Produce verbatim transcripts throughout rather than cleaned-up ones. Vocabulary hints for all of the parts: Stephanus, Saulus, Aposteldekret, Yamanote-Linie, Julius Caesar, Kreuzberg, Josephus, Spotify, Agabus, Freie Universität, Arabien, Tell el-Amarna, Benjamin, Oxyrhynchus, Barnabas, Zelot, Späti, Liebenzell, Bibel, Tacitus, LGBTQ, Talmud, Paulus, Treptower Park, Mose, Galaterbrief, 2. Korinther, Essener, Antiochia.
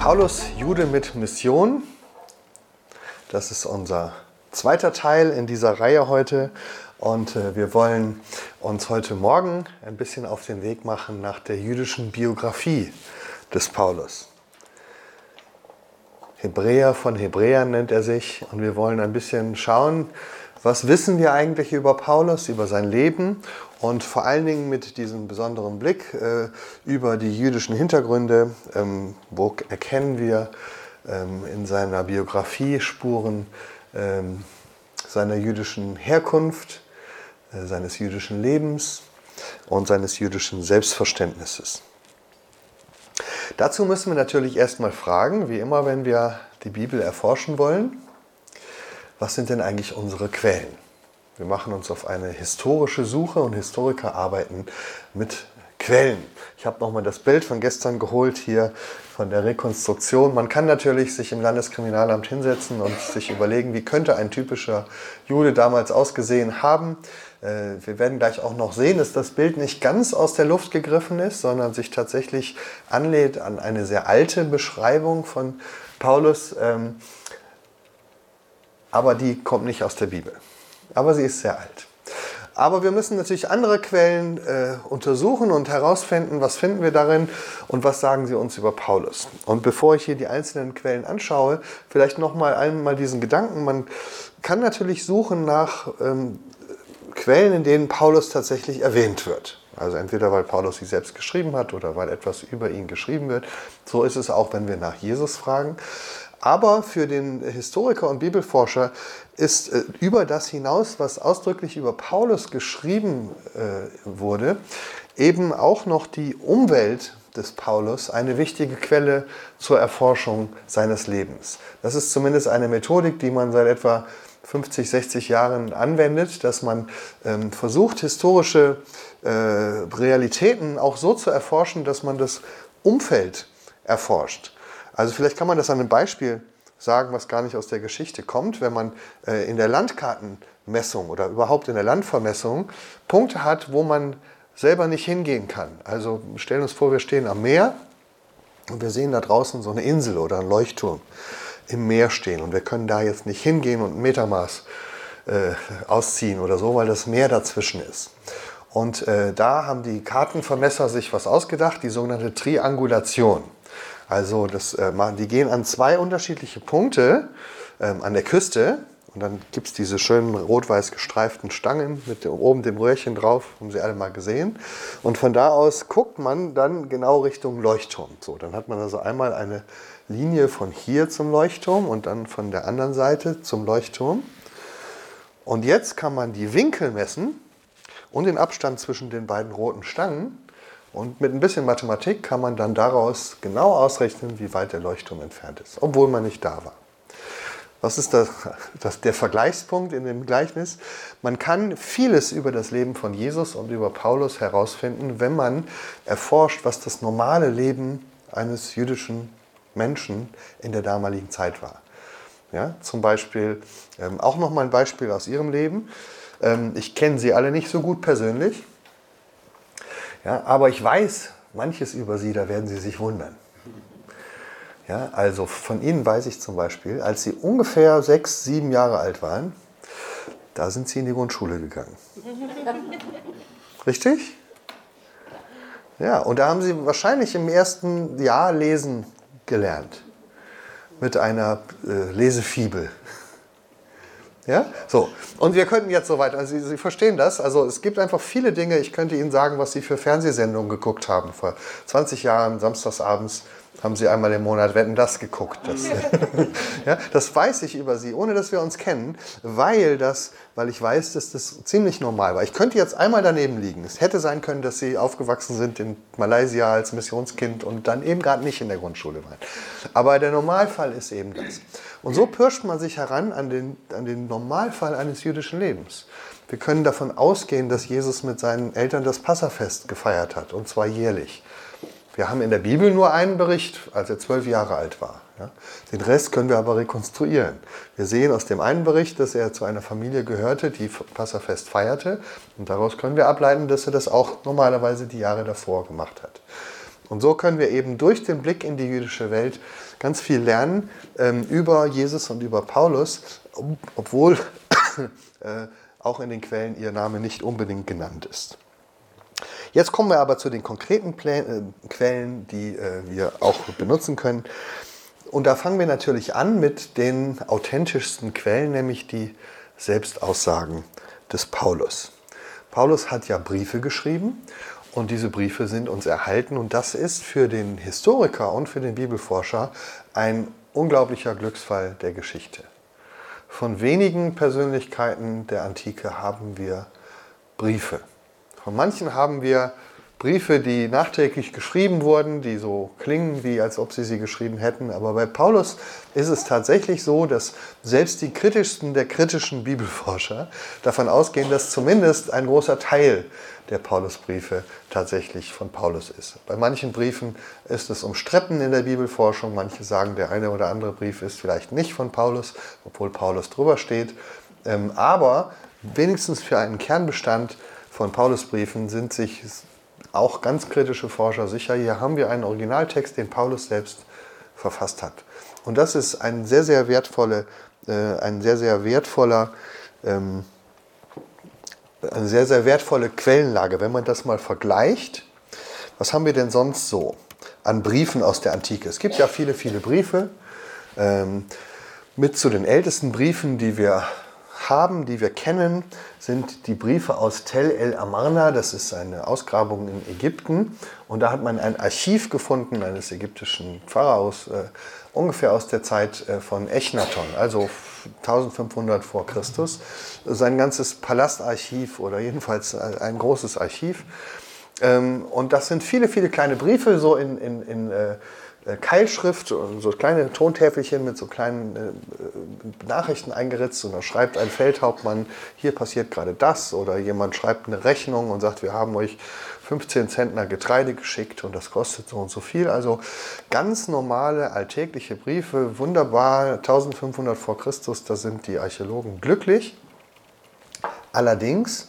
Paulus, Jude mit Mission. Das ist unser zweiter Teil in dieser Reihe heute. Und wir wollen uns heute Morgen ein bisschen auf den Weg machen nach der jüdischen Biografie des Paulus. Hebräer von Hebräern nennt er sich. Und wir wollen ein bisschen schauen, was wissen wir eigentlich über Paulus, über sein Leben und vor allen Dingen mit diesem besonderen Blick äh, über die jüdischen Hintergründe, ähm, wo erkennen wir ähm, in seiner Biografie Spuren ähm, seiner jüdischen Herkunft, äh, seines jüdischen Lebens und seines jüdischen Selbstverständnisses. Dazu müssen wir natürlich erstmal fragen, wie immer, wenn wir die Bibel erforschen wollen, was sind denn eigentlich unsere Quellen? Wir machen uns auf eine historische Suche und Historiker arbeiten mit Quellen. Ich habe nochmal das Bild von gestern geholt hier von der Rekonstruktion. Man kann natürlich sich im Landeskriminalamt hinsetzen und sich überlegen, wie könnte ein typischer Jude damals ausgesehen haben. Wir werden gleich auch noch sehen, dass das Bild nicht ganz aus der Luft gegriffen ist, sondern sich tatsächlich anlehnt an eine sehr alte Beschreibung von Paulus. Aber die kommt nicht aus der Bibel. Aber sie ist sehr alt. Aber wir müssen natürlich andere Quellen äh, untersuchen und herausfinden, was finden wir darin und was sagen sie uns über Paulus. Und bevor ich hier die einzelnen Quellen anschaue, vielleicht nochmal einmal diesen Gedanken. Man kann natürlich suchen nach ähm, Quellen, in denen Paulus tatsächlich erwähnt wird. Also entweder, weil Paulus sie selbst geschrieben hat oder weil etwas über ihn geschrieben wird. So ist es auch, wenn wir nach Jesus fragen. Aber für den Historiker und Bibelforscher ist äh, über das hinaus, was ausdrücklich über Paulus geschrieben äh, wurde, eben auch noch die Umwelt des Paulus eine wichtige Quelle zur Erforschung seines Lebens. Das ist zumindest eine Methodik, die man seit etwa fünfzig, sechzig Jahren anwendet, dass man ähm, versucht, historische äh, Realitäten auch so zu erforschen, dass man das Umfeld erforscht. Also vielleicht kann man das an einem Beispiel sagen, was gar nicht aus der Geschichte kommt. Wenn man äh, in der Landkartenmessung oder überhaupt in der Landvermessung Punkte hat, wo man selber nicht hingehen kann. Also stellen uns vor, wir stehen am Meer und wir sehen da draußen so eine Insel oder einen Leuchtturm im Meer stehen. Und wir können da jetzt nicht hingehen und ein Metermaß äh, ausziehen oder so, weil das Meer dazwischen ist. Und äh, da haben die Kartenvermesser sich was ausgedacht, die sogenannte Triangulation. Also das, die gehen an zwei unterschiedliche Punkte ähm, an der Küste und dann gibt es diese schönen rot-weiß gestreiften Stangen mit dem, oben dem Röhrchen drauf, haben Sie alle mal gesehen. Und von da aus guckt man dann genau Richtung Leuchtturm. So, dann hat man also einmal eine Linie von hier zum Leuchtturm und dann von der anderen Seite zum Leuchtturm. Und jetzt kann man die Winkel messen und den Abstand zwischen den beiden roten Stangen. Und mit ein bisschen Mathematik kann man dann daraus genau ausrechnen, wie weit der Leuchtturm entfernt ist, obwohl man nicht da war. Was ist das, das, der Vergleichspunkt in dem Gleichnis? Man kann vieles über das Leben von Jesus und über Paulus herausfinden, wenn man erforscht, was das normale Leben eines jüdischen Menschen in der damaligen Zeit war. Ja, zum Beispiel, ähm, auch nochmal ein Beispiel aus Ihrem Leben. Ähm, ich kenne Sie alle nicht so gut persönlich. Ja, aber ich weiß manches über Sie, da werden Sie sich wundern. Ja, also von Ihnen weiß ich zum Beispiel, als Sie ungefähr sechs, sieben Jahre alt waren, da sind Sie in die Grundschule gegangen. Richtig? Ja, und da haben Sie wahrscheinlich im ersten Jahr lesen gelernt. Mit einer äh, Lesefibel. Ja? So. Und wir könnten jetzt so weiter, also Sie, Sie verstehen das, also es gibt einfach viele Dinge, ich könnte Ihnen sagen, was Sie für Fernsehsendungen geguckt haben. Vor zwanzig Jahren, samstagsabends, haben Sie einmal im Monat Wetten, das geguckt. Das, ja, das weiß ich über Sie, ohne dass wir uns kennen, weil, das, weil ich weiß, dass das ziemlich normal war. Ich könnte jetzt einmal daneben liegen. Es hätte sein können, dass Sie aufgewachsen sind in Malaysia als Missionskind und dann eben gerade nicht in der Grundschule waren. Aber der Normalfall ist eben das. Und so pirscht man sich heran an den, an den Normalfall eines jüdischen Lebens. Wir können davon ausgehen, dass Jesus mit seinen Eltern das Passafest gefeiert hat, und zwar jährlich. Wir haben in der Bibel nur einen Bericht, als er zwölf Jahre alt war. Ja? Den Rest können wir aber rekonstruieren. Wir sehen aus dem einen Bericht, dass er zu einer Familie gehörte, die Passafest feierte. Und daraus können wir ableiten, dass er das auch normalerweise die Jahre davor gemacht hat. Und so können wir eben durch den Blick in die jüdische Welt ganz viel lernen ähm, über Jesus und über Paulus, obwohl äh, auch in den Quellen ihr Name nicht unbedingt genannt ist. Jetzt kommen wir aber zu den konkreten Plä- äh, Quellen, die äh, wir auch benutzen können. Und da fangen wir natürlich an mit den authentischsten Quellen, nämlich die Selbstaussagen des Paulus. Paulus hat ja Briefe geschrieben. Und diese Briefe sind uns erhalten und das ist für den Historiker und für den Bibelforscher ein unglaublicher Glücksfall der Geschichte. Von wenigen Persönlichkeiten der Antike haben wir Briefe. Von manchen haben wir Briefe, die nachträglich geschrieben wurden, die so klingen, wie als ob sie sie geschrieben hätten. Aber bei Paulus ist es tatsächlich so, dass selbst die kritischsten der kritischen Bibelforscher davon ausgehen, dass zumindest ein großer Teil der Paulusbriefe tatsächlich von Paulus ist. Bei manchen Briefen ist es umstritten in der Bibelforschung. Manche sagen, der eine oder andere Brief ist vielleicht nicht von Paulus, obwohl Paulus drüber steht. Aber wenigstens für einen Kernbestand von Paulusbriefen sind sich auch ganz kritische Forscher sicher, hier haben wir einen Originaltext, den Paulus selbst verfasst hat. Und das ist ein sehr, sehr, wertvolle, äh, ein sehr, sehr wertvoller, ähm, eine sehr, sehr wertvolle Quellenlage. Wenn man das mal vergleicht, was haben wir denn sonst so an Briefen aus der Antike? Es gibt ja viele, viele Briefe. Ähm, mit zu den ältesten Briefen, die wir haben, die wir kennen, sind die Briefe aus Tell el-Amarna. Das ist eine Ausgrabung in Ägypten. Und da hat man ein Archiv gefunden eines ägyptischen Pharaos, äh, ungefähr aus der Zeit äh, von Echnaton, also fünfzehnhundert vor Christus. Sein ganzes Palastarchiv oder jedenfalls ein großes Archiv. Ähm, und das sind viele, viele kleine Briefe, so in, in, in äh, Keilschrift und so kleine Tontäfelchen mit so kleinen äh, Nachrichten eingeritzt und da schreibt ein Feldhauptmann, hier passiert gerade das oder jemand schreibt eine Rechnung und sagt, wir haben euch fünfzehn Zentner Getreide geschickt und das kostet so und so viel. Also ganz normale alltägliche Briefe, wunderbar, fünfzehnhundert vor Christus, da sind die Archäologen glücklich. Allerdings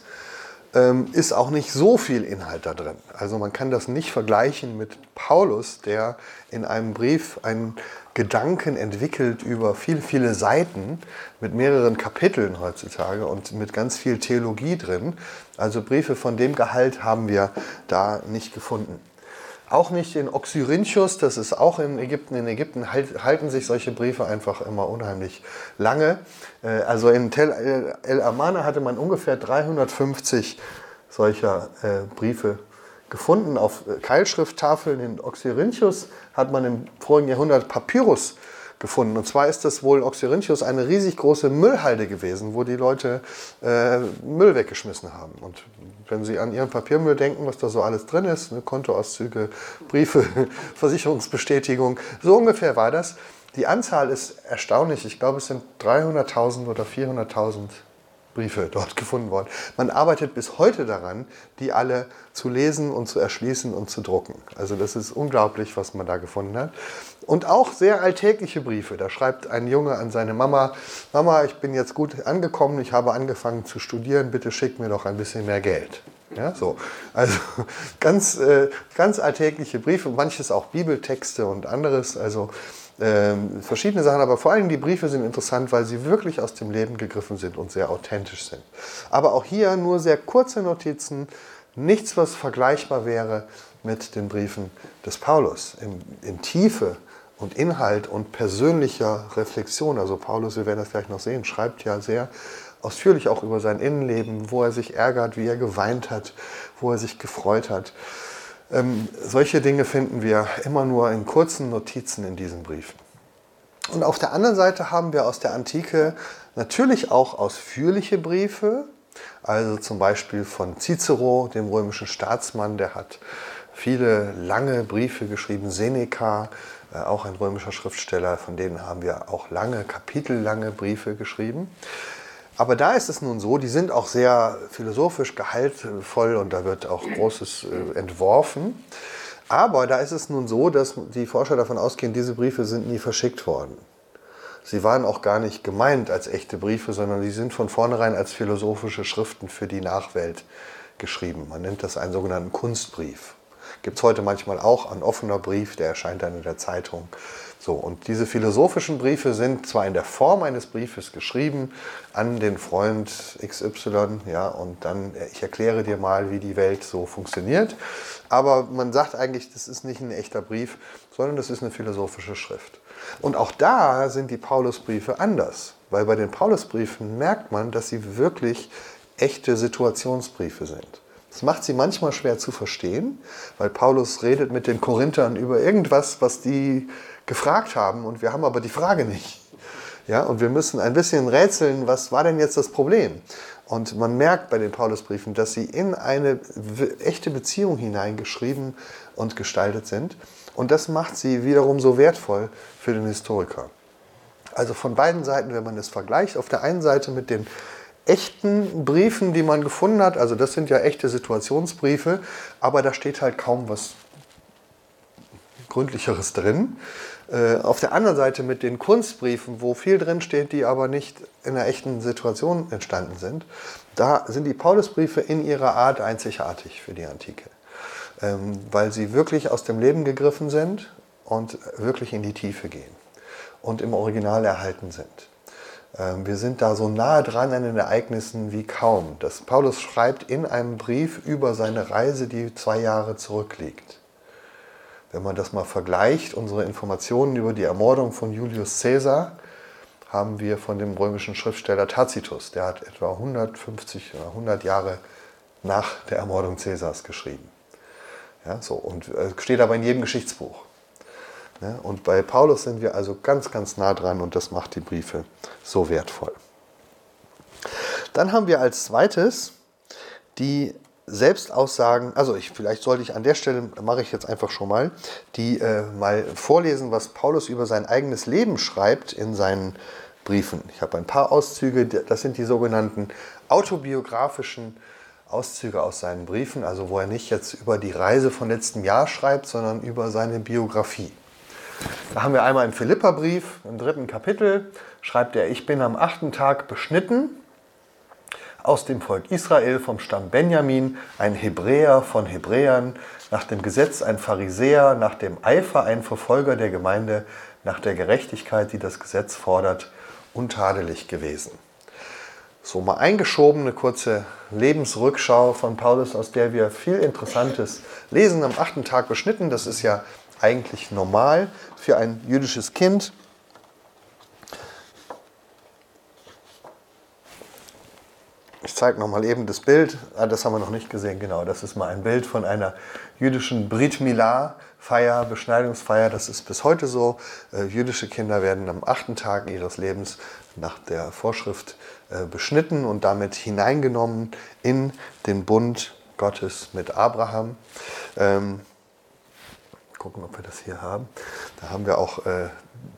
ähm, ist auch nicht so viel Inhalt da drin. Also man kann das nicht vergleichen mit Paulus, der in einem Brief einen Gedanken entwickelt über viele, viele Seiten mit mehreren Kapiteln heutzutage und mit ganz viel Theologie drin. Also Briefe von dem Gehalt haben wir da nicht gefunden. Auch nicht in Oxyrhynchus, das ist auch in Ägypten. In Ägypten halt, halten sich solche Briefe einfach immer unheimlich lange. Also in Tell el-Amarna hatte man ungefähr dreihundertfünfzig solcher äh, Briefe gefunden. Auf Keilschrifttafeln in Oxyrhynchus hat man im vorigen Jahrhundert Papyrus gefunden. Und zwar ist das wohl Oxyrhynchus eine riesig große Müllhalde gewesen, wo die Leute äh, Müll weggeschmissen haben. Und wenn Sie an Ihren Papiermüll denken, was da so alles drin ist, ne, Kontoauszüge, Briefe, Versicherungsbestätigung, so ungefähr war das. Die Anzahl ist erstaunlich. Ich glaube, es sind dreihunderttausend oder vierhunderttausend Briefe dort gefunden worden. Man arbeitet bis heute daran, die alle zu lesen und zu erschließen und zu drucken. Also das ist unglaublich, was man da gefunden hat. Und auch sehr alltägliche Briefe. Da schreibt ein Junge an seine Mama, Mama, ich bin jetzt gut angekommen, ich habe angefangen zu studieren, bitte schick mir doch ein bisschen mehr Geld. Ja, so. Also ganz, äh, ganz alltägliche Briefe, manches auch Bibeltexte und anderes. Also Ähm, verschiedene Sachen, aber vor allem die Briefe sind interessant, weil sie wirklich aus dem Leben gegriffen sind und sehr authentisch sind. Aber auch hier nur sehr kurze Notizen, nichts, was vergleichbar wäre mit den Briefen des Paulus. In, in Tiefe und Inhalt und persönlicher Reflexion, also Paulus, wir werden das gleich noch sehen, schreibt ja sehr ausführlich auch über sein Innenleben, wo er sich ärgert, wie er geweint hat, wo er sich gefreut hat. Ähm, solche Dinge finden wir immer nur in kurzen Notizen in diesen Briefen. Und auf der anderen Seite haben wir aus der Antike natürlich auch ausführliche Briefe, also zum Beispiel von Cicero, dem römischen Staatsmann, der hat viele lange Briefe geschrieben, Seneca, äh, auch ein römischer Schriftsteller, von denen haben wir auch lange, kapitellange Briefe geschrieben. Aber da ist es nun so, die sind auch sehr philosophisch gehaltvoll und da wird auch Großes äh, entworfen. Aber da ist es nun so, dass die Forscher davon ausgehen, diese Briefe sind nie verschickt worden. Sie waren auch gar nicht gemeint als echte Briefe, sondern sie sind von vornherein als philosophische Schriften für die Nachwelt geschrieben. Man nennt das einen sogenannten Kunstbrief. Gibt es heute manchmal auch, ein offener Brief, der erscheint dann in der Zeitung. So, und diese philosophischen Briefe sind zwar in der Form eines Briefes geschrieben an den Freund X Y, ja, und dann, ich erkläre dir mal, wie die Welt so funktioniert, aber man sagt eigentlich, das ist nicht ein echter Brief, sondern das ist eine philosophische Schrift. Und auch da sind die Paulusbriefe anders, weil bei den Paulusbriefen merkt man, dass sie wirklich echte Situationsbriefe sind. Das macht sie manchmal schwer zu verstehen, weil Paulus redet mit den Korinthern über irgendwas, was die gefragt haben und wir haben aber die Frage nicht. Ja, und wir müssen ein bisschen rätseln, was war denn jetzt das Problem? Und man merkt bei den Paulusbriefen, dass sie in eine echte Beziehung hineingeschrieben und gestaltet sind. Und das macht sie wiederum so wertvoll für den Historiker. Also von beiden Seiten, wenn man es vergleicht, auf der einen Seite mit den echten Briefen, die man gefunden hat, also das sind ja echte Situationsbriefe, aber da steht halt kaum was Gründlicheres drin. Äh, auf der anderen Seite mit den Kunstbriefen, wo viel drin steht, die aber nicht in einer echten Situation entstanden sind, da sind die Paulusbriefe in ihrer Art einzigartig für die Antike, ähm, weil sie wirklich aus dem Leben gegriffen sind und wirklich in die Tiefe gehen und im Original erhalten sind. Wir sind da so nahe dran an den Ereignissen wie kaum. Das Paulus schreibt in einem Brief über seine Reise, die zwei Jahre zurückliegt. Wenn man das mal vergleicht, unsere Informationen über die Ermordung von Julius Caesar haben wir von dem römischen Schriftsteller Tacitus. Der hat etwa hundertfünfzig oder hundert Jahre nach der Ermordung Caesars geschrieben. Ja, so, und steht aber in jedem Geschichtsbuch. Und bei Paulus sind wir also ganz, ganz nah dran und das macht die Briefe so wertvoll. Dann haben wir als zweites die Selbstaussagen, also ich, vielleicht sollte ich an der Stelle, mache ich jetzt einfach schon mal, die äh, mal vorlesen, was Paulus über sein eigenes Leben schreibt in seinen Briefen. Ich habe ein paar Auszüge, das sind die sogenannten autobiografischen Auszüge aus seinen Briefen, also wo er nicht jetzt über die Reise von letztem Jahr schreibt, sondern über seine Biografie. Da haben wir einmal im Philipperbrief, im dritten Kapitel, schreibt er, ich bin am achten Tag beschnitten, aus dem Volk Israel, vom Stamm Benjamin, ein Hebräer von Hebräern, nach dem Gesetz ein Pharisäer, nach dem Eifer ein Verfolger der Gemeinde, nach der Gerechtigkeit, die das Gesetz fordert, untadelig gewesen. So mal eingeschoben, eine kurze Lebensrückschau von Paulus, aus der wir viel Interessantes lesen. Am achten Tag beschnitten, das ist ja eigentlich normal für ein jüdisches Kind. Ich zeige noch mal eben das Bild. Ah, das haben wir noch nicht gesehen, genau. Das ist mal ein Bild von einer jüdischen Brit Milah-Feier, Beschneidungsfeier. Das ist bis heute so. Äh, jüdische Kinder werden am achten Tag ihres Lebens nach der Vorschrift äh, beschnitten und damit hineingenommen in den Bund Gottes mit Abraham. Ähm, gucken, ob wir das hier haben. Da haben wir auch äh,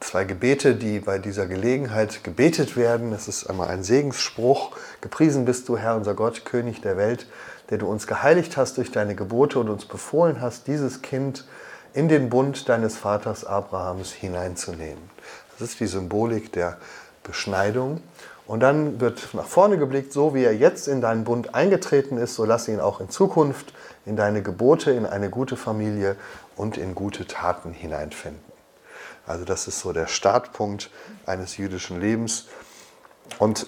zwei Gebete, die bei dieser Gelegenheit gebetet werden. Das ist einmal ein Segensspruch. Gepriesen bist du, Herr, unser Gott, König der Welt, der du uns geheiligt hast durch deine Gebote und uns befohlen hast, dieses Kind in den Bund deines Vaters Abrahams hineinzunehmen. Das ist die Symbolik der Beschneidung. Und dann wird nach vorne geblickt, so wie er jetzt in deinen Bund eingetreten ist, so lass ihn auch in Zukunft in deine Gebote, in eine gute Familie und in gute Taten hineinfinden. Also das ist so der Startpunkt eines jüdischen Lebens. Und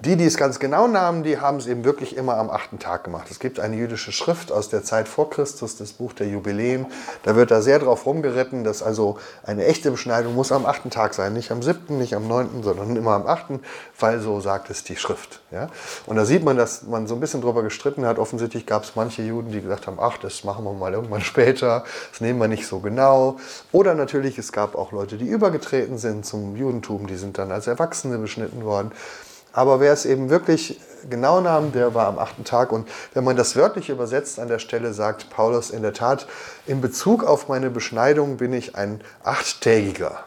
die, die es ganz genau nahmen, die haben es eben wirklich immer am achten Tag gemacht. Es gibt eine jüdische Schrift aus der Zeit vor Christus, das Buch der Jubiläen. Da wird da sehr drauf rumgeritten, dass also eine echte Beschneidung muss am achten Tag sein. Nicht am siebten, nicht am neunten, sondern immer am achten, weil so sagt es die Schrift. Ja? Und da sieht man, dass man so ein bisschen drüber gestritten hat. Offensichtlich gab es manche Juden, die gesagt haben, ach, das machen wir mal irgendwann später, das nehmen wir nicht so genau. Oder natürlich, es gab auch Leute, die übergetreten sind zum Judentum, die sind dann als Erwachsene beschnitten worden. Aber wer es eben wirklich genau nahm, der war am achten Tag. Und wenn man das wörtlich übersetzt an der Stelle, sagt Paulus in der Tat, in Bezug auf meine Beschneidung bin ich ein Achttägiger.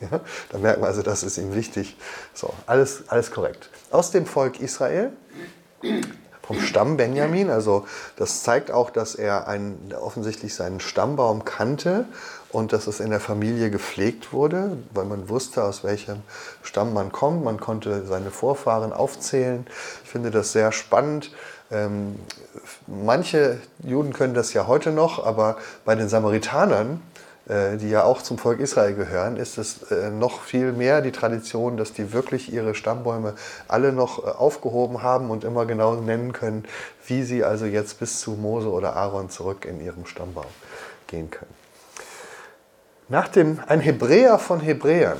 Ja, da merkt man also, das ist ihm wichtig. So, alles, alles korrekt. Aus dem Volk Israel, vom Stamm Benjamin, also das zeigt auch, dass er einen, offensichtlich seinen Stammbaum kannte und dass es in der Familie gepflegt wurde, weil man wusste, aus welchem Stamm man kommt. Man konnte seine Vorfahren aufzählen. Ich finde das sehr spannend, ähm, manche Juden können das ja heute noch, aber bei den Samaritanern, äh, die ja auch zum Volk Israel gehören, ist es äh, noch viel mehr die Tradition, dass die wirklich ihre Stammbäume alle noch äh, aufgehoben haben und immer genau nennen können, wie sie also jetzt bis zu Mose oder Aaron zurück in ihrem Stammbaum gehen können. Nach dem, ein Hebräer von Hebräern.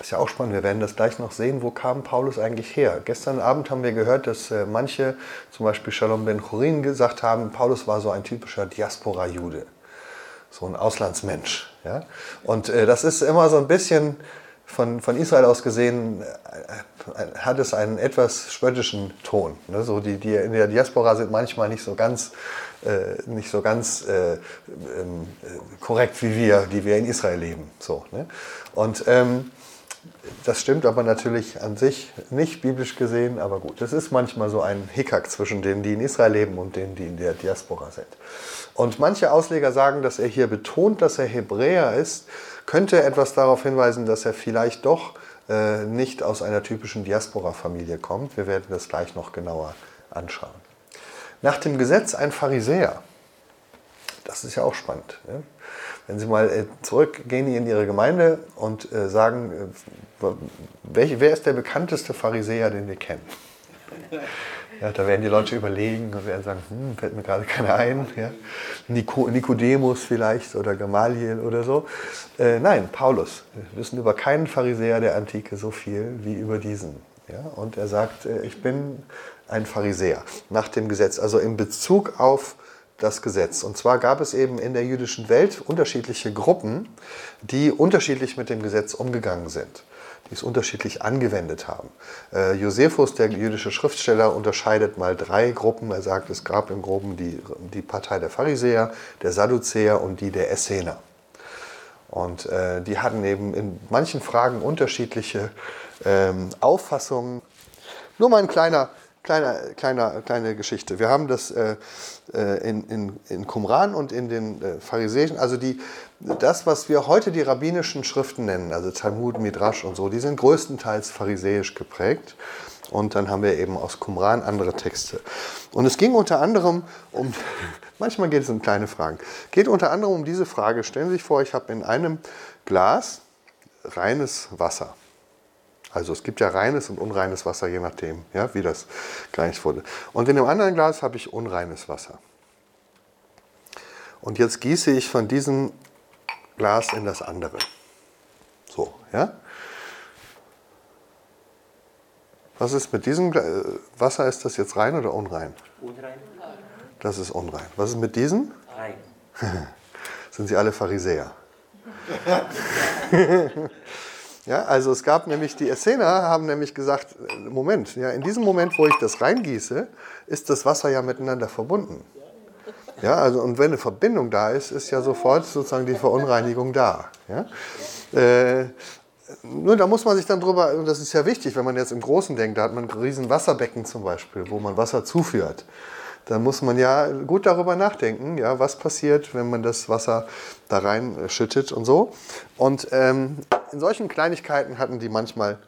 Ist ja auch spannend, wir werden das gleich noch sehen, wo kam Paulus eigentlich her? Gestern Abend haben wir gehört, dass äh, manche, zum Beispiel Shalom ben Churin, gesagt haben, Paulus war so ein typischer Diaspora-Jude, so ein Auslandsmensch. Ja? Und äh, das ist immer so ein bisschen, von, von Israel aus gesehen, äh, hat es einen etwas spöttischen Ton. Ne? So die, die in der Diaspora sind manchmal nicht so ganz, äh, nicht so ganz äh, äh, korrekt wie wir, die wir in Israel leben. So, ne? Und ähm, das stimmt aber natürlich an sich nicht biblisch gesehen, aber gut, das ist manchmal so ein Hickhack zwischen denen, die in Israel leben und denen, die in der Diaspora sind. Und manche Ausleger sagen, dass er hier betont, dass er Hebräer ist, könnte etwas darauf hinweisen, dass er vielleicht doch äh, nicht aus einer typischen Diaspora-Familie kommt. Wir werden das gleich noch genauer anschauen. Nach dem Gesetz ein Pharisäer. Das ist ja auch spannend. Ne? Wenn Sie mal zurückgehen in Ihre Gemeinde und sagen, wer ist der bekannteste Pharisäer, den wir kennen? Ja, da werden die Leute überlegen und werden sagen, hm, fällt mir gerade keiner ein. Ja? Nikodemus vielleicht oder Gamaliel oder so. Äh, nein, Paulus. Wir wissen über keinen Pharisäer der Antike so viel wie über diesen. Ja? Und er sagt, ich bin ein Pharisäer nach dem Gesetz, also in Bezug auf das Gesetz. Und zwar gab es eben in der jüdischen Welt unterschiedliche Gruppen, die unterschiedlich mit dem Gesetz umgegangen sind, die es unterschiedlich angewendet haben. Äh, Josephus, der jüdische Schriftsteller, unterscheidet mal drei Gruppen. Er sagt, es gab im Groben die, die Partei der Pharisäer, der Sadduzäer und die der Essener. Und äh, die hatten eben in manchen Fragen unterschiedliche ähm, Auffassungen. Nur mal ein kleiner Kleine, kleine, kleine Geschichte. Wir haben das äh, in, in, in Qumran und in den äh, Pharisäischen, also die, das, was wir heute die rabbinischen Schriften nennen, also Talmud, Midrash und so, die sind größtenteils pharisäisch geprägt. Und dann haben wir eben aus Qumran andere Texte. Und es ging unter anderem um, manchmal geht es um kleine Fragen, geht unter anderem um diese Frage. Stellen Sie sich vor, ich habe in einem Glas reines Wasser. Also es gibt ja reines und unreines Wasser, je nachdem, ja, wie das gereinigt wurde. Und in dem anderen Glas habe ich unreines Wasser. Und jetzt gieße ich von diesem Glas in das andere. So, ja. Was ist mit diesem Glas? Wasser, ist das jetzt rein oder unrein? Unrein. Das ist unrein. Was ist mit diesem? Rein. Sind Sie alle Pharisäer? Ja, also es gab nämlich, die Essener haben nämlich gesagt, Moment, ja, in diesem Moment, wo ich das reingieße, ist das Wasser ja miteinander verbunden. Ja, also und wenn eine Verbindung da ist, ist ja sofort sozusagen die Verunreinigung da. Ja? Äh, nur da muss man sich dann drüber, und das ist ja wichtig, wenn man jetzt im Großen denkt, da hat man ein riesen Wasserbecken zum Beispiel, wo man Wasser zuführt. Da muss man ja gut darüber nachdenken, ja, was passiert, wenn man das Wasser da rein schüttet und so. Und ähm, in solchen Kleinigkeiten hatten die manchmal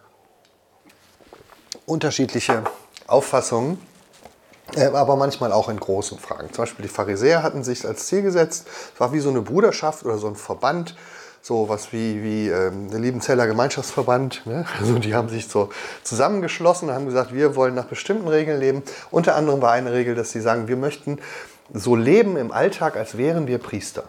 unterschiedliche Auffassungen, äh, aber manchmal auch in großen Fragen. Zum Beispiel die Pharisäer hatten sich als Ziel gesetzt, es war wie so eine Bruderschaft oder so ein Verband, so was wie, wie ähm, der Liebenzeller Gemeinschaftsverband. Ne? Also die haben sich so zusammengeschlossen und haben gesagt, wir wollen nach bestimmten Regeln leben. Unter anderem war eine Regel, dass sie sagen, wir möchten so leben im Alltag, als wären wir Priester.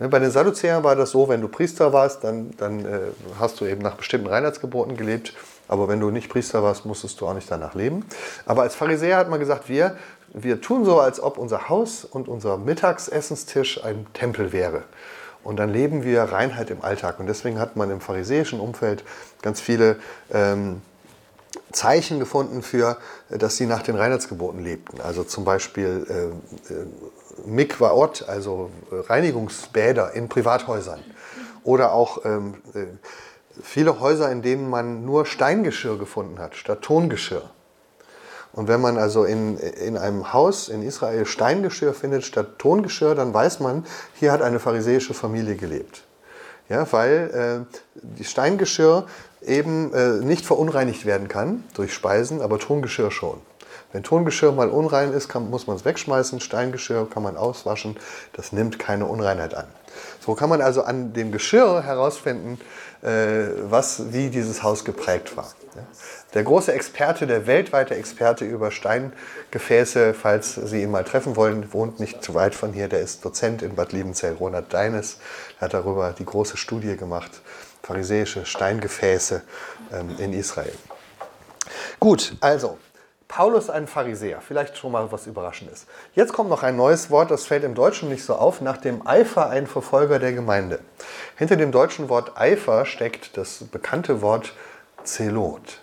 Ne? Bei den Sadduzäern war das so, wenn du Priester warst, dann, dann äh, hast du eben nach bestimmten Reinheitsgeboten gelebt. Aber wenn du nicht Priester warst, musstest du auch nicht danach leben. Aber als Pharisäer hat man gesagt, wir, wir tun so, als ob unser Haus und unser Mittagsessenstisch ein Tempel wäre. Und dann leben wir Reinheit im Alltag. Und deswegen hat man im pharisäischen Umfeld ganz viele ähm, Zeichen gefunden, für, dass sie nach den Reinheitsgeboten lebten. Also zum Beispiel äh, äh, Mikwaot, also Reinigungsbäder in Privathäusern. Oder auch ähm, äh, viele Häuser, in denen man nur Steingeschirr gefunden hat, statt Tongeschirr. Und wenn man also in, in einem Haus in Israel Steingeschirr findet statt Tongeschirr, dann weiß man, hier hat eine pharisäische Familie gelebt. Ja, weil äh, die Steingeschirr eben äh, nicht verunreinigt werden kann durch Speisen, aber Tongeschirr schon. Wenn Tongeschirr mal unrein ist, kann, muss man es wegschmeißen. Steingeschirr kann man auswaschen. Das nimmt keine Unreinheit an. So kann man also an dem Geschirr herausfinden, äh, was, wie dieses Haus geprägt war. Ja. Der große Experte, der weltweite Experte über Steingefäße, falls Sie ihn mal treffen wollen, wohnt nicht zu weit von hier. Der ist Dozent in Bad Liebenzell, Ronald Deines. Er hat darüber die große Studie gemacht, pharisäische Steingefäße ähm, in Israel. Gut, also, Paulus ein Pharisäer, vielleicht schon mal was Überraschendes. Jetzt kommt noch ein neues Wort, das fällt im Deutschen nicht so auf, nach dem Eifer ein Verfolger der Gemeinde. Hinter dem deutschen Wort Eifer steckt das bekannte Wort Zelot.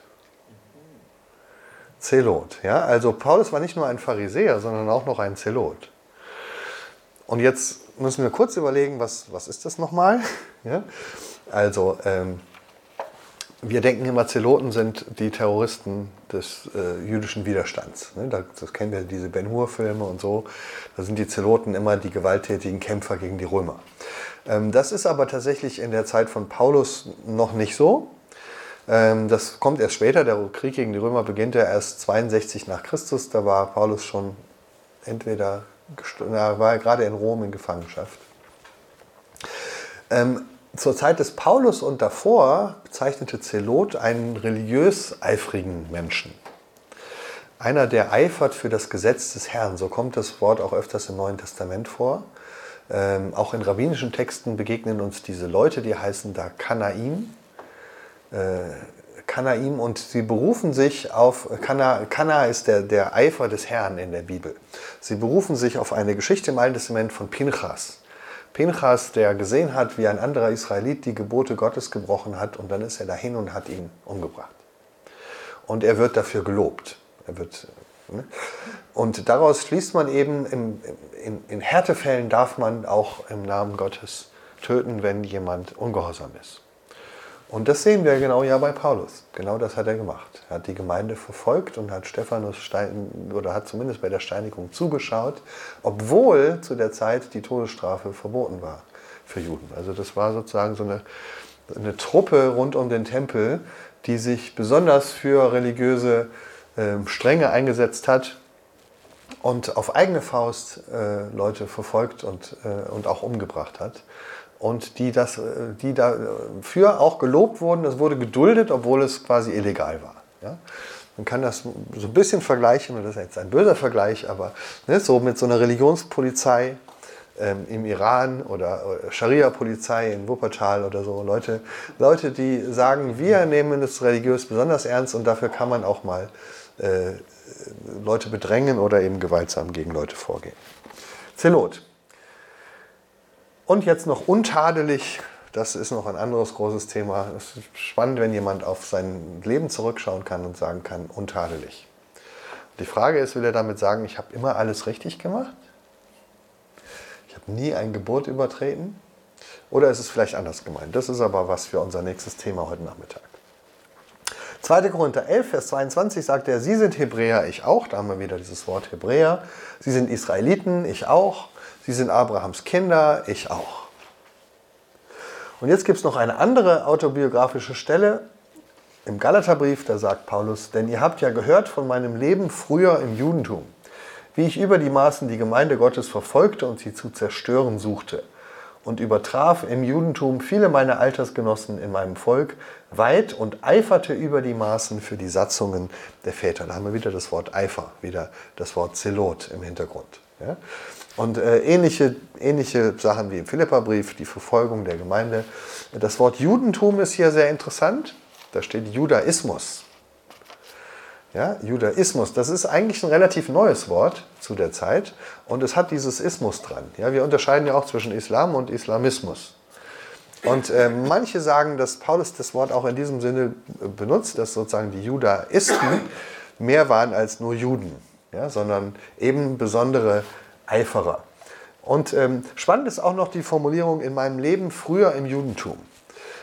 Zelot, ja, also Paulus war nicht nur ein Pharisäer, sondern auch noch ein Zelot. Und jetzt müssen wir kurz überlegen, was, was ist das nochmal? Ja? Also, ähm, wir denken immer, Zeloten sind die Terroristen des äh, jüdischen Widerstands. Ne? Das, das kennen wir, diese Ben-Hur-Filme und so. Da sind die Zeloten immer die gewalttätigen Kämpfer gegen die Römer. Ähm, das ist aber tatsächlich in der Zeit von Paulus noch nicht so. Ähm, das kommt erst später. Der Krieg gegen die Römer beginnt ja erst zweiundsechzig nach Christus. Da war Paulus schon entweder, na, war er gerade in Rom in Gefangenschaft. Ähm, Zur Zeit des Paulus und davor bezeichnete Zelot einen religiös eifrigen Menschen. Einer, der eifert für das Gesetz des Herrn. So kommt das Wort auch öfters im Neuen Testament vor. Ähm, auch in rabbinischen Texten begegnen uns diese Leute, die heißen da Kanaim. Äh, Kanaim, und sie berufen sich auf, Kana, Kana ist der, der Eifer des Herrn in der Bibel. Sie berufen sich auf eine Geschichte im Alten Testament von Pinchas. Pinchas, der gesehen hat, wie ein anderer Israelit die Gebote Gottes gebrochen hat, und dann ist er dahin und hat ihn umgebracht. Und er wird dafür gelobt. Er wird, ne? Und daraus schließt man eben, in, in, in Härtefällen darf man auch im Namen Gottes töten, wenn jemand ungehorsam ist. Und das sehen wir genau ja bei Paulus. Genau das hat er gemacht. Er hat die Gemeinde verfolgt und hat Stephanus Stein, oder hat zumindest bei der Steinigung zugeschaut, obwohl zu der Zeit die Todesstrafe verboten war für Juden. Also das war sozusagen so eine, eine Truppe rund um den Tempel, die sich besonders für religiöse äh, Strenge eingesetzt hat und auf eigene Faust äh, Leute verfolgt und, äh, und auch umgebracht hat. Und die, das, die dafür auch gelobt wurden, das wurde geduldet, obwohl es quasi illegal war. Ja? Man kann das so ein bisschen vergleichen, und das ist jetzt ein böser Vergleich, aber ne, so mit so einer Religionspolizei ähm, im Iran oder, oder Scharia-Polizei in Wuppertal oder so. Leute, Leute, die sagen, wir nehmen das religiös besonders ernst, und dafür kann man auch mal äh, Leute bedrängen oder eben gewaltsam gegen Leute vorgehen. Zelot. Und jetzt noch untadelig, das ist noch ein anderes großes Thema. Es ist spannend, wenn jemand auf sein Leben zurückschauen kann und sagen kann, untadelig. Die Frage ist, will er damit sagen, ich habe immer alles richtig gemacht? Ich habe nie ein Gebot übertreten? Oder ist es vielleicht anders gemeint? Das ist aber was für unser nächstes Thema heute Nachmittag. zweiter. Korinther elf, Vers zweiundzwanzig sagt er, Sie sind Hebräer, ich auch. Da haben wir wieder dieses Wort Hebräer. Sie sind Israeliten, ich auch. Sie sind Abrahams Kinder, ich auch. Und jetzt gibt es noch eine andere autobiografische Stelle im Galaterbrief, da sagt Paulus, denn ihr habt ja gehört von meinem Leben früher im Judentum, wie ich über die Maßen die Gemeinde Gottes verfolgte und sie zu zerstören suchte und übertraf im Judentum viele meiner Altersgenossen in meinem Volk weit und eiferte über die Maßen für die Satzungen der Väter. Da haben wir wieder das Wort Eifer, wieder das Wort Zelot im Hintergrund. Ja? Und äh, ähnliche, ähnliche Sachen wie im Philipperbrief, die Verfolgung der Gemeinde. Das Wort Judentum ist hier sehr interessant. Da steht Judaismus. Ja, Judaismus, das ist eigentlich ein relativ neues Wort zu der Zeit. Und es hat dieses Ismus dran. Ja, wir unterscheiden ja auch zwischen Islam und Islamismus. Und äh, manche sagen, dass Paulus das Wort auch in diesem Sinne benutzt, dass sozusagen die Judaisten mehr waren als nur Juden, ja, sondern eben besondere Eiferer. Und ähm, spannend ist auch noch die Formulierung in meinem Leben früher im Judentum.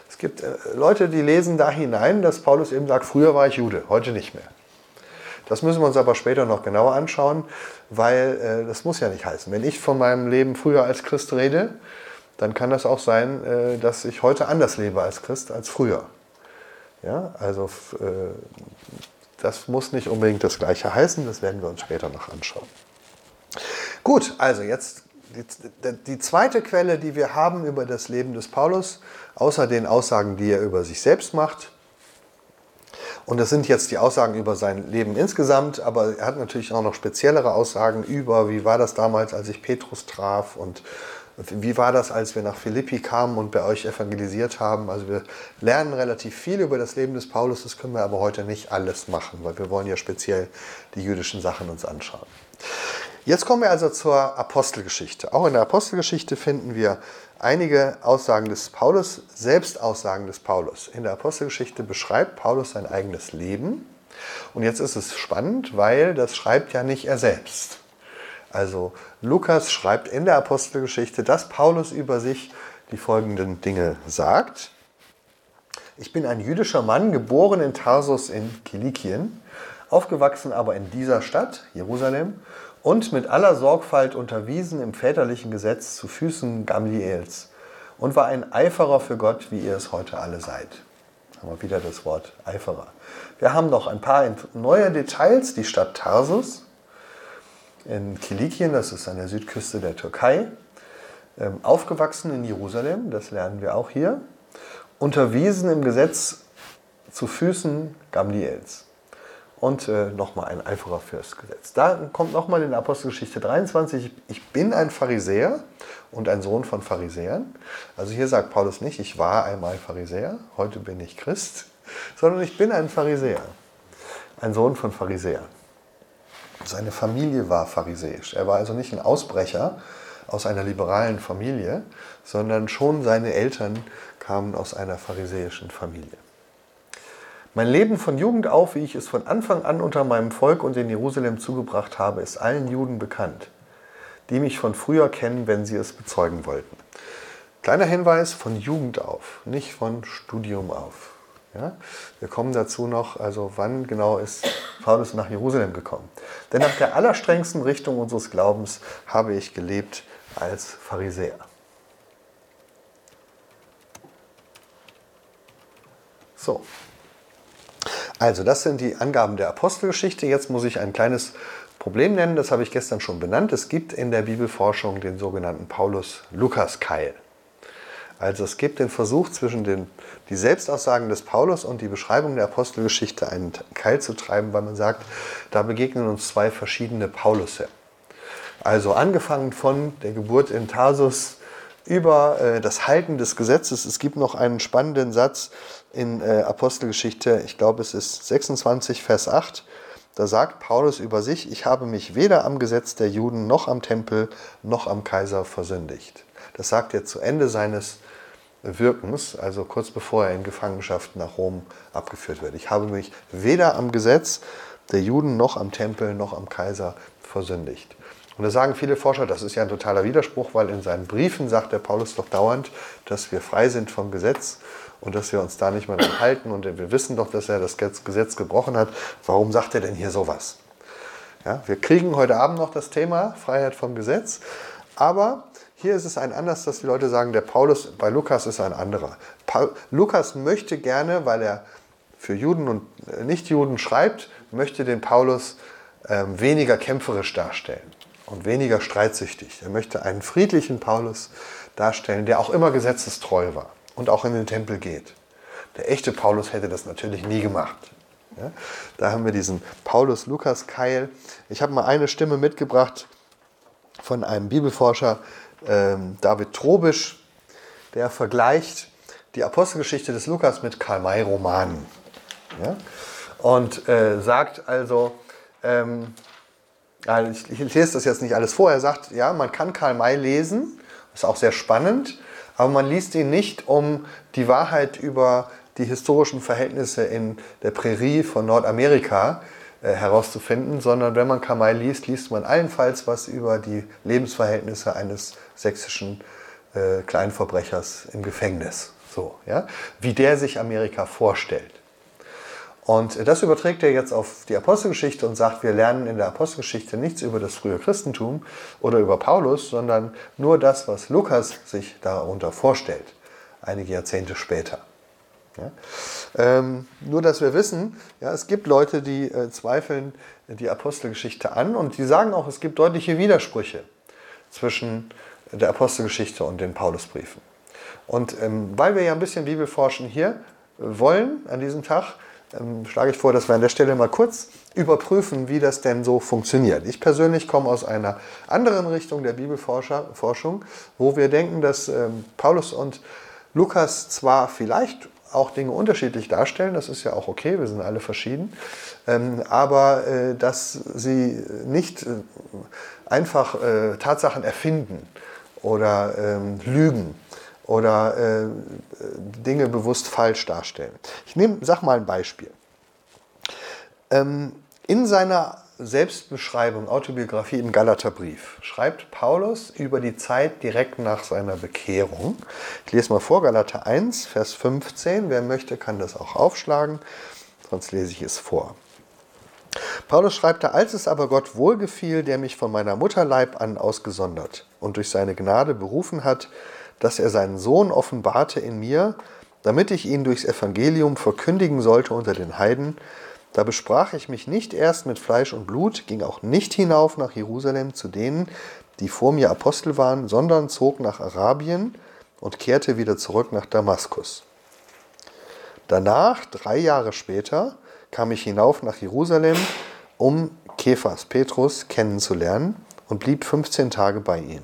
Es gibt äh, Leute, die lesen da hinein, dass Paulus eben sagt, früher war ich Jude, heute nicht mehr. Das müssen wir uns aber später noch genauer anschauen, weil äh, das muss ja nicht heißen. Wenn ich von meinem Leben früher als Christ rede, dann kann das auch sein, äh, dass ich heute anders lebe als Christ als früher. Ja, also äh, Das muss nicht unbedingt das Gleiche heißen, das werden wir uns später noch anschauen. Gut, also jetzt die, die zweite Quelle, die wir haben über das Leben des Paulus, außer den Aussagen, die er über sich selbst macht. Und das sind jetzt die Aussagen über sein Leben insgesamt, aber er hat natürlich auch noch speziellere Aussagen über, wie war das damals, als ich Petrus traf und wie war das, als wir nach Philippi kamen und bei euch evangelisiert haben? Also wir lernen relativ viel über das Leben des Paulus, das können wir aber heute nicht alles machen, weil wir wollen ja speziell die jüdischen Sachen uns anschauen. Jetzt kommen wir also zur Apostelgeschichte. Auch in der Apostelgeschichte finden wir einige Aussagen des Paulus, Selbstaussagen des Paulus. In der Apostelgeschichte beschreibt Paulus sein eigenes Leben. Und jetzt ist es spannend, weil das schreibt ja nicht er selbst. Also Lukas schreibt in der Apostelgeschichte, dass Paulus über sich die folgenden Dinge sagt. Ich bin ein jüdischer Mann, geboren in Tarsus in Kilikien, aufgewachsen aber in dieser Stadt, Jerusalem, und mit aller Sorgfalt unterwiesen im väterlichen Gesetz zu Füßen Gamaliels und war ein Eiferer für Gott, wie ihr es heute alle seid. Haben wir wieder das Wort Eiferer. Wir haben noch ein paar neue Details, die Stadt Tarsus in Kilikien, das ist an der Südküste der Türkei, aufgewachsen in Jerusalem, das lernen wir auch hier, unterwiesen im Gesetz zu Füßen Gamaliels und äh, nochmal ein Eiferer fürs Gesetz. Da kommt nochmal in Apostelgeschichte dreiundzwanzig, ich bin ein Pharisäer und ein Sohn von Pharisäern. Also hier sagt Paulus nicht, ich war einmal Pharisäer, heute bin ich Christ, sondern ich bin ein Pharisäer, ein Sohn von Pharisäern. Seine Familie war pharisäisch. Er war also nicht ein Ausbrecher aus einer liberalen Familie, sondern schon seine Eltern kamen aus einer pharisäischen Familie. Mein Leben von Jugend auf, wie ich es von Anfang an unter meinem Volk und in Jerusalem zugebracht habe, ist allen Juden bekannt, die mich von früher kennen, wenn sie es bezeugen wollten. Kleiner Hinweis, von Jugend auf, nicht von Studium auf. Ja, wir kommen dazu noch, also wann genau ist Paulus nach Jerusalem gekommen. Denn nach der allerstrengsten Richtung unseres Glaubens habe ich gelebt als Pharisäer. So, also das sind die Angaben der Apostelgeschichte. Jetzt muss ich ein kleines Problem nennen, das habe ich gestern schon benannt. Es gibt in der Bibelforschung den sogenannten Paulus-Lukas-Keil. Also es gibt den Versuch, zwischen den die Selbstaussagen des Paulus und die Beschreibung der Apostelgeschichte einen Keil zu treiben, weil man sagt, da begegnen uns zwei verschiedene Paulusse. Also angefangen von der Geburt in Tarsus über äh, das Halten des Gesetzes. Es gibt noch einen spannenden Satz in äh, Apostelgeschichte, ich glaube es ist sechsundzwanzig, Vers acht. Da sagt Paulus über sich, ich habe mich weder am Gesetz der Juden noch am Tempel noch am Kaiser versündigt. Das sagt er zu Ende seines Wirkens, also kurz bevor er in Gefangenschaft nach Rom abgeführt wird. Ich habe mich weder am Gesetz der Juden noch am Tempel noch am Kaiser versündigt. Und da sagen viele Forscher, das ist ja ein totaler Widerspruch, weil in seinen Briefen sagt der Paulus doch dauernd, dass wir frei sind vom Gesetz und dass wir uns da nicht mehr dran halten und wir wissen doch, dass er das Gesetz gebrochen hat. Warum sagt er denn hier sowas? Ja, wir kriegen heute Abend noch das Thema Freiheit vom Gesetz, aber hier ist es ein anderes, dass die Leute sagen, der Paulus bei Lukas ist ein anderer. Paul, Lukas möchte gerne, weil er für Juden und Nichtjuden schreibt, möchte den Paulus äh, weniger kämpferisch darstellen und weniger streitsüchtig. Er möchte einen friedlichen Paulus darstellen, der auch immer gesetzestreu war und auch in den Tempel geht. Der echte Paulus hätte das natürlich nie gemacht. Ja? Da haben wir diesen Paulus-Lukas-Keil. Ich habe mal eine Stimme mitgebracht von einem Bibelforscher, David Trobisch, der vergleicht die Apostelgeschichte des Lukas mit Karl-May-Romanen. Ja? Und äh, sagt also, ähm, also ich, ich lese das jetzt nicht alles vor, er sagt, ja, man kann Karl-May lesen, ist auch sehr spannend, aber man liest ihn nicht, um die Wahrheit über die historischen Verhältnisse in der Prärie von Nordamerika herauszufinden, sondern wenn man Karl-May liest, liest man allenfalls was über die Lebensverhältnisse eines sächsischen äh, Kleinverbrechers im Gefängnis. So, ja? Wie der sich Amerika vorstellt. Und das überträgt er jetzt auf die Apostelgeschichte und sagt, wir lernen in der Apostelgeschichte nichts über das frühe Christentum oder über Paulus, sondern nur das, was Lukas sich darunter vorstellt, einige Jahrzehnte später. Ja? Ähm, nur, dass wir wissen, ja, es gibt Leute, die äh, zweifeln die Apostelgeschichte an und die sagen auch, es gibt deutliche Widersprüche zwischen der Apostelgeschichte und den Paulusbriefen. Und ähm, weil wir ja ein bisschen Bibelforschen hier äh, wollen an diesem Tag, ähm, schlage ich vor, dass wir an der Stelle mal kurz überprüfen, wie das denn so funktioniert. Ich persönlich komme aus einer anderen Richtung der Bibelforschung, wo wir denken, dass ähm, Paulus und Lukas zwar vielleicht auch Dinge unterschiedlich darstellen, das ist ja auch okay, wir sind alle verschieden, ähm, aber äh, dass sie nicht äh, einfach äh, Tatsachen erfinden oder ähm, lügen oder äh, Dinge bewusst falsch darstellen. Ich nehme, sag mal ein Beispiel. Ähm, in seiner Selbstbeschreibung, Autobiografie im Galaterbrief, schreibt Paulus über die Zeit direkt nach seiner Bekehrung. Ich lese mal vor, Galater eins, Vers fünfzehn. Wer möchte, kann das auch aufschlagen, sonst lese ich es vor. Paulus schreibt da, als es aber Gott wohlgefiel, der mich von meiner Mutterleib an ausgesondert und durch seine Gnade berufen hat, dass er seinen Sohn offenbarte in mir, damit ich ihn durchs Evangelium verkündigen sollte unter den Heiden, da besprach ich mich nicht erst mit Fleisch und Blut, ging auch nicht hinauf nach Jerusalem zu denen, die vor mir Apostel waren, sondern zog nach Arabien und kehrte wieder zurück nach Damaskus. Danach, drei Jahre später, kam ich hinauf nach Jerusalem, um Kephas, Petrus, kennenzulernen und blieb fünfzehn Tage bei ihm.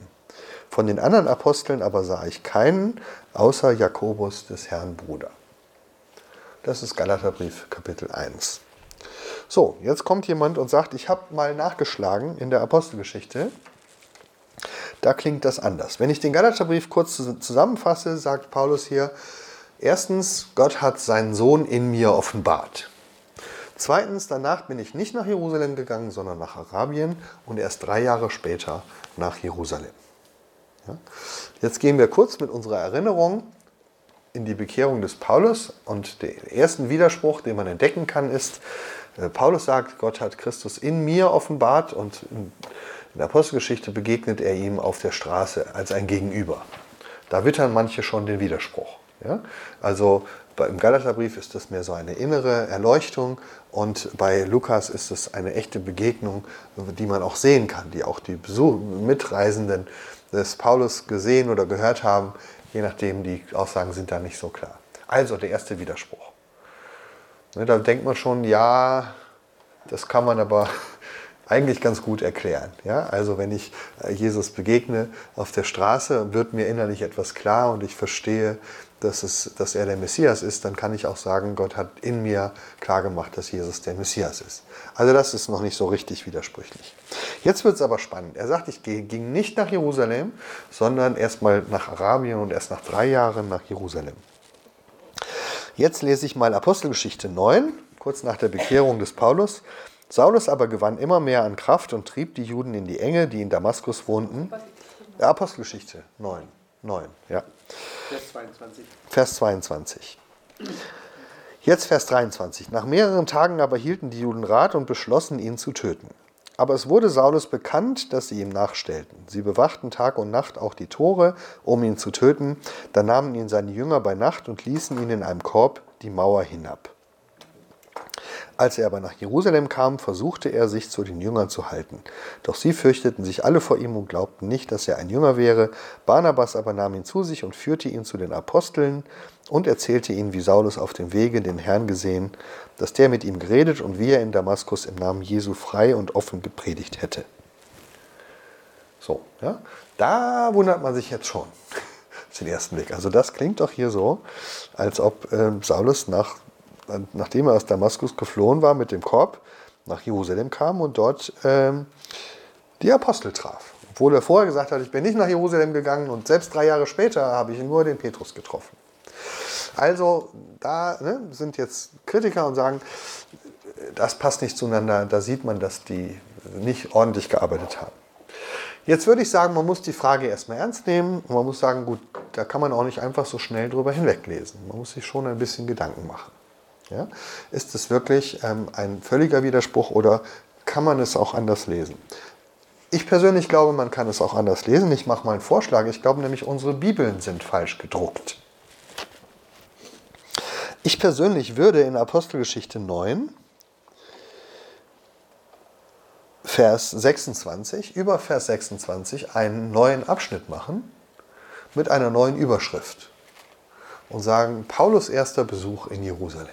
Von den anderen Aposteln aber sah ich keinen, außer Jakobus des Herrn Bruder. Das ist Galaterbrief, Kapitel eins. So, jetzt kommt jemand und sagt, ich habe mal nachgeschlagen in der Apostelgeschichte. Da klingt das anders. Wenn ich den Galaterbrief kurz zusammenfasse, sagt Paulus hier, erstens, Gott hat seinen Sohn in mir offenbart. Zweitens, danach bin ich nicht nach Jerusalem gegangen, sondern nach Arabien und erst drei Jahre später nach Jerusalem. Ja? Jetzt gehen wir kurz mit unserer Erinnerung in die Bekehrung des Paulus und der ersten Widerspruch, den man entdecken kann, ist, Paulus sagt, Gott hat Christus in mir offenbart und in der Apostelgeschichte begegnet er ihm auf der Straße als ein Gegenüber. Da wittern manche schon den Widerspruch. Ja? Also im Galaterbrief ist das mehr so eine innere Erleuchtung und bei Lukas ist es eine echte Begegnung, die man auch sehen kann, die auch die Mitreisenden des Paulus gesehen oder gehört haben, je nachdem, die Aussagen sind da nicht so klar. Also der erste Widerspruch. Ne, da denkt man schon, ja, das kann man aber eigentlich ganz gut erklären. Ja? Also wenn ich Jesus begegne auf der Straße, wird mir innerlich etwas klar und ich verstehe, dass, es, dass er der Messias ist, dann kann ich auch sagen, Gott hat in mir klargemacht, dass Jesus der Messias ist. Also das ist noch nicht so richtig widersprüchlich. Jetzt wird es aber spannend. Er sagt, ich ging nicht nach Jerusalem, sondern erstmal nach Arabien und erst nach drei Jahren nach Jerusalem. Jetzt lese ich mal Apostelgeschichte neun, kurz nach der Bekehrung des Paulus. Saulus aber gewann immer mehr an Kraft und trieb die Juden in die Enge, die in Damaskus wohnten. Ja, Apostelgeschichte neun, neun, ja. Vers zweiundzwanzig. Vers zweiundzwanzig. Jetzt Vers dreiundzwanzig. Nach mehreren Tagen aber hielten die Juden Rat und beschlossen, ihn zu töten. Aber es wurde Saulus bekannt, dass sie ihm nachstellten. Sie bewachten Tag und Nacht auch die Tore, um ihn zu töten. Da nahmen ihn seine Jünger bei Nacht und ließen ihn in einem Korb die Mauer hinab. Als er aber nach Jerusalem kam, versuchte er, sich zu den Jüngern zu halten. Doch sie fürchteten sich alle vor ihm und glaubten nicht, dass er ein Jünger wäre. Barnabas aber nahm ihn zu sich und führte ihn zu den Aposteln und erzählte ihnen, wie Saulus auf dem Wege den Herrn gesehen, dass der mit ihm geredet und wie er in Damaskus im Namen Jesu frei und offen gepredigt hätte. So, ja, da wundert man sich jetzt schon auf den ersten Blick. Also das klingt doch hier so, als ob äh, Saulus nach nachdem er aus Damaskus geflohen war mit dem Korb, nach Jerusalem kam und dort ähm, die Apostel traf. Obwohl er vorher gesagt hat, ich bin nicht nach Jerusalem gegangen und selbst drei Jahre später habe ich nur den Petrus getroffen. Also da ne, sind jetzt Kritiker und sagen, das passt nicht zueinander, da sieht man, dass die nicht ordentlich gearbeitet haben. Jetzt würde ich sagen, man muss die Frage erstmal ernst nehmen und man muss sagen, gut, da kann man auch nicht einfach so schnell drüber hinweglesen. Man muss sich schon ein bisschen Gedanken machen. Ja? Ist es wirklich ähm, ein völliger Widerspruch oder kann man es auch anders lesen? Ich persönlich glaube, man kann es auch anders lesen. Ich mache mal einen Vorschlag. Ich glaube nämlich, unsere Bibeln sind falsch gedruckt. Ich persönlich würde in Apostelgeschichte neun, Vers sechsundzwanzig, über Vers sechsundzwanzig einen neuen Abschnitt machen mit einer neuen Überschrift und sagen, Paulus erster Besuch in Jerusalem.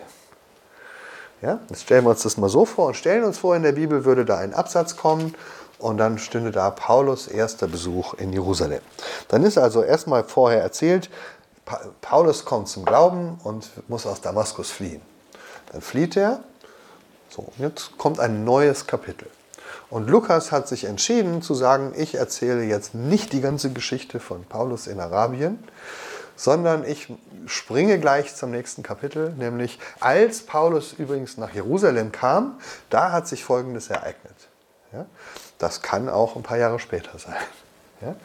Ja, jetzt stellen wir uns das mal so vor und stellen uns vor, in der Bibel würde da ein Absatz kommen und dann stünde da Paulus erster Besuch in Jerusalem. Dann ist also erstmal vorher erzählt, Paulus kommt zum Glauben und muss aus Damaskus fliehen. Dann flieht er. So, jetzt kommt ein neues Kapitel. Und Lukas hat sich entschieden zu sagen, ich erzähle jetzt nicht die ganze Geschichte von Paulus in Arabien, sondern ich springe gleich zum nächsten Kapitel, nämlich als Paulus übrigens nach Jerusalem kam, da hat sich Folgendes ereignet. Ja? Das kann auch ein paar Jahre später sein. Ja?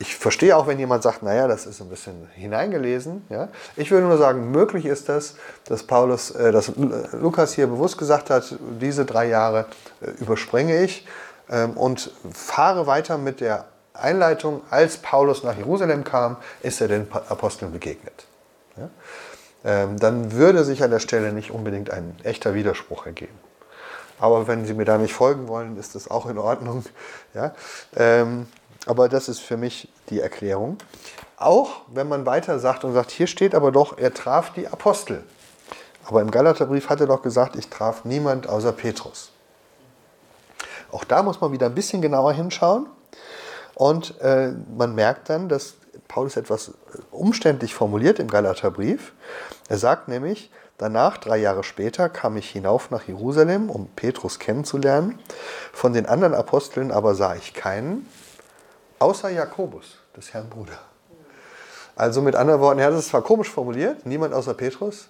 Ich verstehe auch, wenn jemand sagt, naja, das ist ein bisschen hineingelesen. Ja? Ich würde nur sagen, möglich ist das, dass Paulus, äh, dass Lukas hier bewusst gesagt hat, diese drei Jahre äh, überspringe ich ähm, und fahre weiter mit der Einleitung, als Paulus nach Jerusalem kam, ist er den Aposteln begegnet. Ja? Ähm, dann würde sich an der Stelle nicht unbedingt ein echter Widerspruch ergeben. Aber wenn Sie mir da nicht folgen wollen, ist das auch in Ordnung. Ja? Ähm, Aber das ist für mich die Erklärung. Auch wenn man weiter sagt und sagt, hier steht aber doch, er traf die Apostel. Aber im Galaterbrief hat er doch gesagt, ich traf niemand außer Petrus. Auch da muss man wieder ein bisschen genauer hinschauen. Und äh, man merkt dann, dass Paulus etwas umständlich formuliert im Galaterbrief. Er sagt nämlich, danach, drei Jahre später, kam ich hinauf nach Jerusalem, um Petrus kennenzulernen. Von den anderen Aposteln aber sah ich keinen. Außer Jakobus, des Herrn Bruder. Also mit anderen Worten, er hat es zwar komisch formuliert, niemand außer Petrus,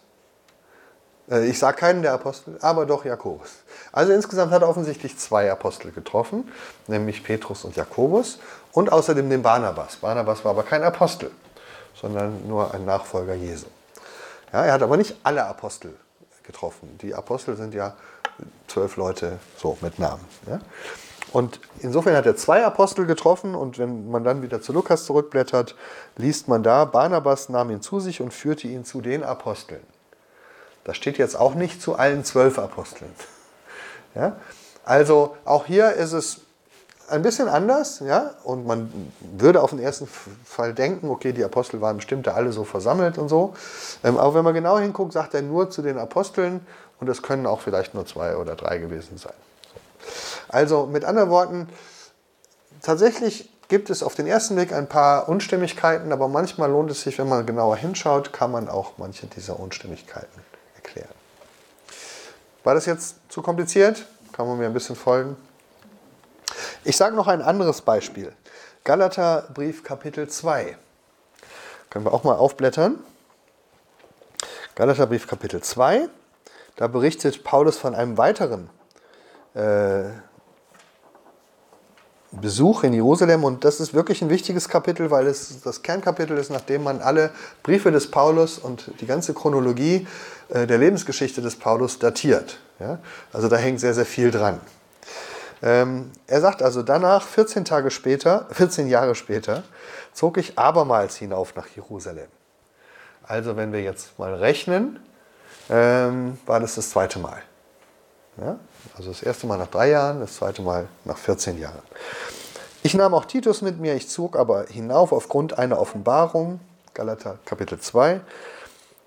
ich sage keinen der Apostel, aber doch Jakobus. Also insgesamt hat er offensichtlich zwei Apostel getroffen, nämlich Petrus und Jakobus und außerdem den Barnabas. Barnabas war aber kein Apostel, sondern nur ein Nachfolger Jesu. Ja, er hat aber nicht alle Apostel getroffen. Die Apostel sind ja zwölf Leute so mit Namen. Ja? Und insofern hat er zwei Apostel getroffen und wenn man dann wieder zu Lukas zurückblättert, liest man da, Barnabas nahm ihn zu sich und führte ihn zu den Aposteln. Das steht jetzt auch nicht zu allen zwölf Aposteln. Ja? Also auch hier ist es ein bisschen anders, ja? Und man würde auf den ersten Fall denken, okay, die Apostel waren bestimmt da alle so versammelt und so. Aber wenn man genau hinguckt, sagt er nur zu den Aposteln und es können auch vielleicht nur zwei oder drei gewesen sein. Also mit anderen Worten, tatsächlich gibt es auf den ersten Blick ein paar Unstimmigkeiten, aber manchmal lohnt es sich, wenn man genauer hinschaut, kann man auch manche dieser Unstimmigkeiten erklären. War das jetzt zu kompliziert? Kann man mir ein bisschen folgen? Ich sage noch ein anderes Beispiel. Galaterbrief Kapitel zwei. Können wir auch mal aufblättern. Galaterbrief Kapitel zwei. Da berichtet Paulus von einem weiteren Besuch in Jerusalem und das ist wirklich ein wichtiges Kapitel, weil es das Kernkapitel ist, nachdem man alle Briefe des Paulus und die ganze Chronologie der Lebensgeschichte des Paulus datiert. Ja? Also da hängt sehr, sehr viel dran. Ähm, er sagt also danach, vierzehn Tage später, vierzehn Jahre später, zog ich abermals hinauf nach Jerusalem. Also wenn wir jetzt mal rechnen, ähm, war das das zweite Mal. Ja? Also das erste Mal nach drei Jahren, das zweite Mal nach vierzehn Jahren. Ich nahm auch Titus mit mir, ich zog aber hinauf aufgrund einer Offenbarung, Galater Kapitel zwei,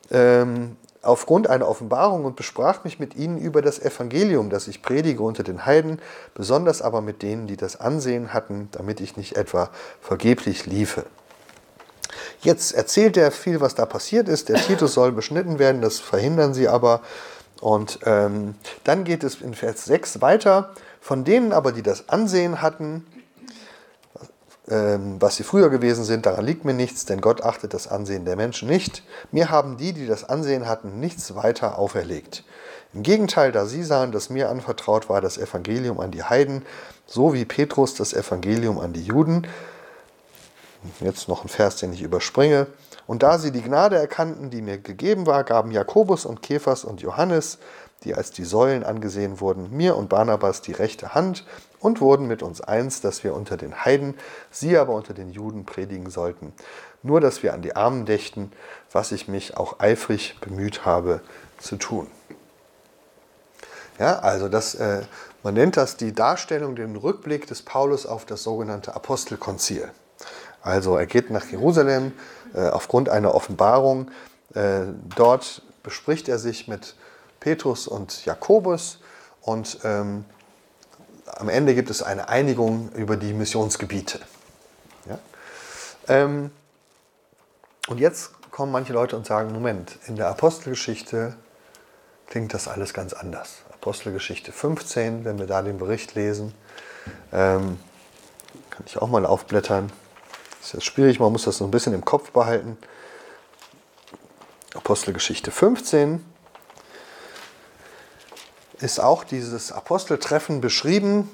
ähm, aufgrund einer Offenbarung und besprach mich mit ihnen über das Evangelium, das ich predige unter den Heiden, besonders aber mit denen, die das Ansehen hatten, damit ich nicht etwa vergeblich liefe. Jetzt erzählt er viel, was da passiert ist. Der Titus soll beschnitten werden, das verhindern sie aber. Und ähm, dann geht es in Vers sechs weiter. Von denen aber, die das Ansehen hatten, ähm, was sie früher gewesen sind, daran liegt mir nichts, denn Gott achtet das Ansehen der Menschen nicht. Mir haben die, die das Ansehen hatten, nichts weiter auferlegt. Im Gegenteil, da sie sahen, dass mir anvertraut war das Evangelium an die Heiden, so wie Petrus das Evangelium an die Juden. Jetzt noch ein Vers, den ich überspringe. Und da sie die Gnade erkannten, die mir gegeben war, gaben Jakobus und Kephas und Johannes, die als die Säulen angesehen wurden, mir und Barnabas die rechte Hand und wurden mit uns eins, dass wir unter den Heiden, sie aber unter den Juden predigen sollten. Nur, dass wir an die Armen dächten, was ich mich auch eifrig bemüht habe zu tun. Ja, also das, äh, man nennt das die Darstellung, den Rückblick des Paulus auf das sogenannte Apostelkonzil. Also er geht nach Jerusalem äh, aufgrund einer Offenbarung. Äh, dort bespricht er sich mit Petrus und Jakobus und ähm, am Ende gibt es eine Einigung über die Missionsgebiete. Ja? Ähm, und jetzt kommen manche Leute und sagen, Moment, in der Apostelgeschichte klingt das alles ganz anders. Apostelgeschichte fünfzehn, wenn wir da den Bericht lesen, ähm, kann ich auch mal aufblättern. Das ist jetzt schwierig, man muss das so ein bisschen im Kopf behalten. Apostelgeschichte fünfzehn ist auch dieses Aposteltreffen beschrieben.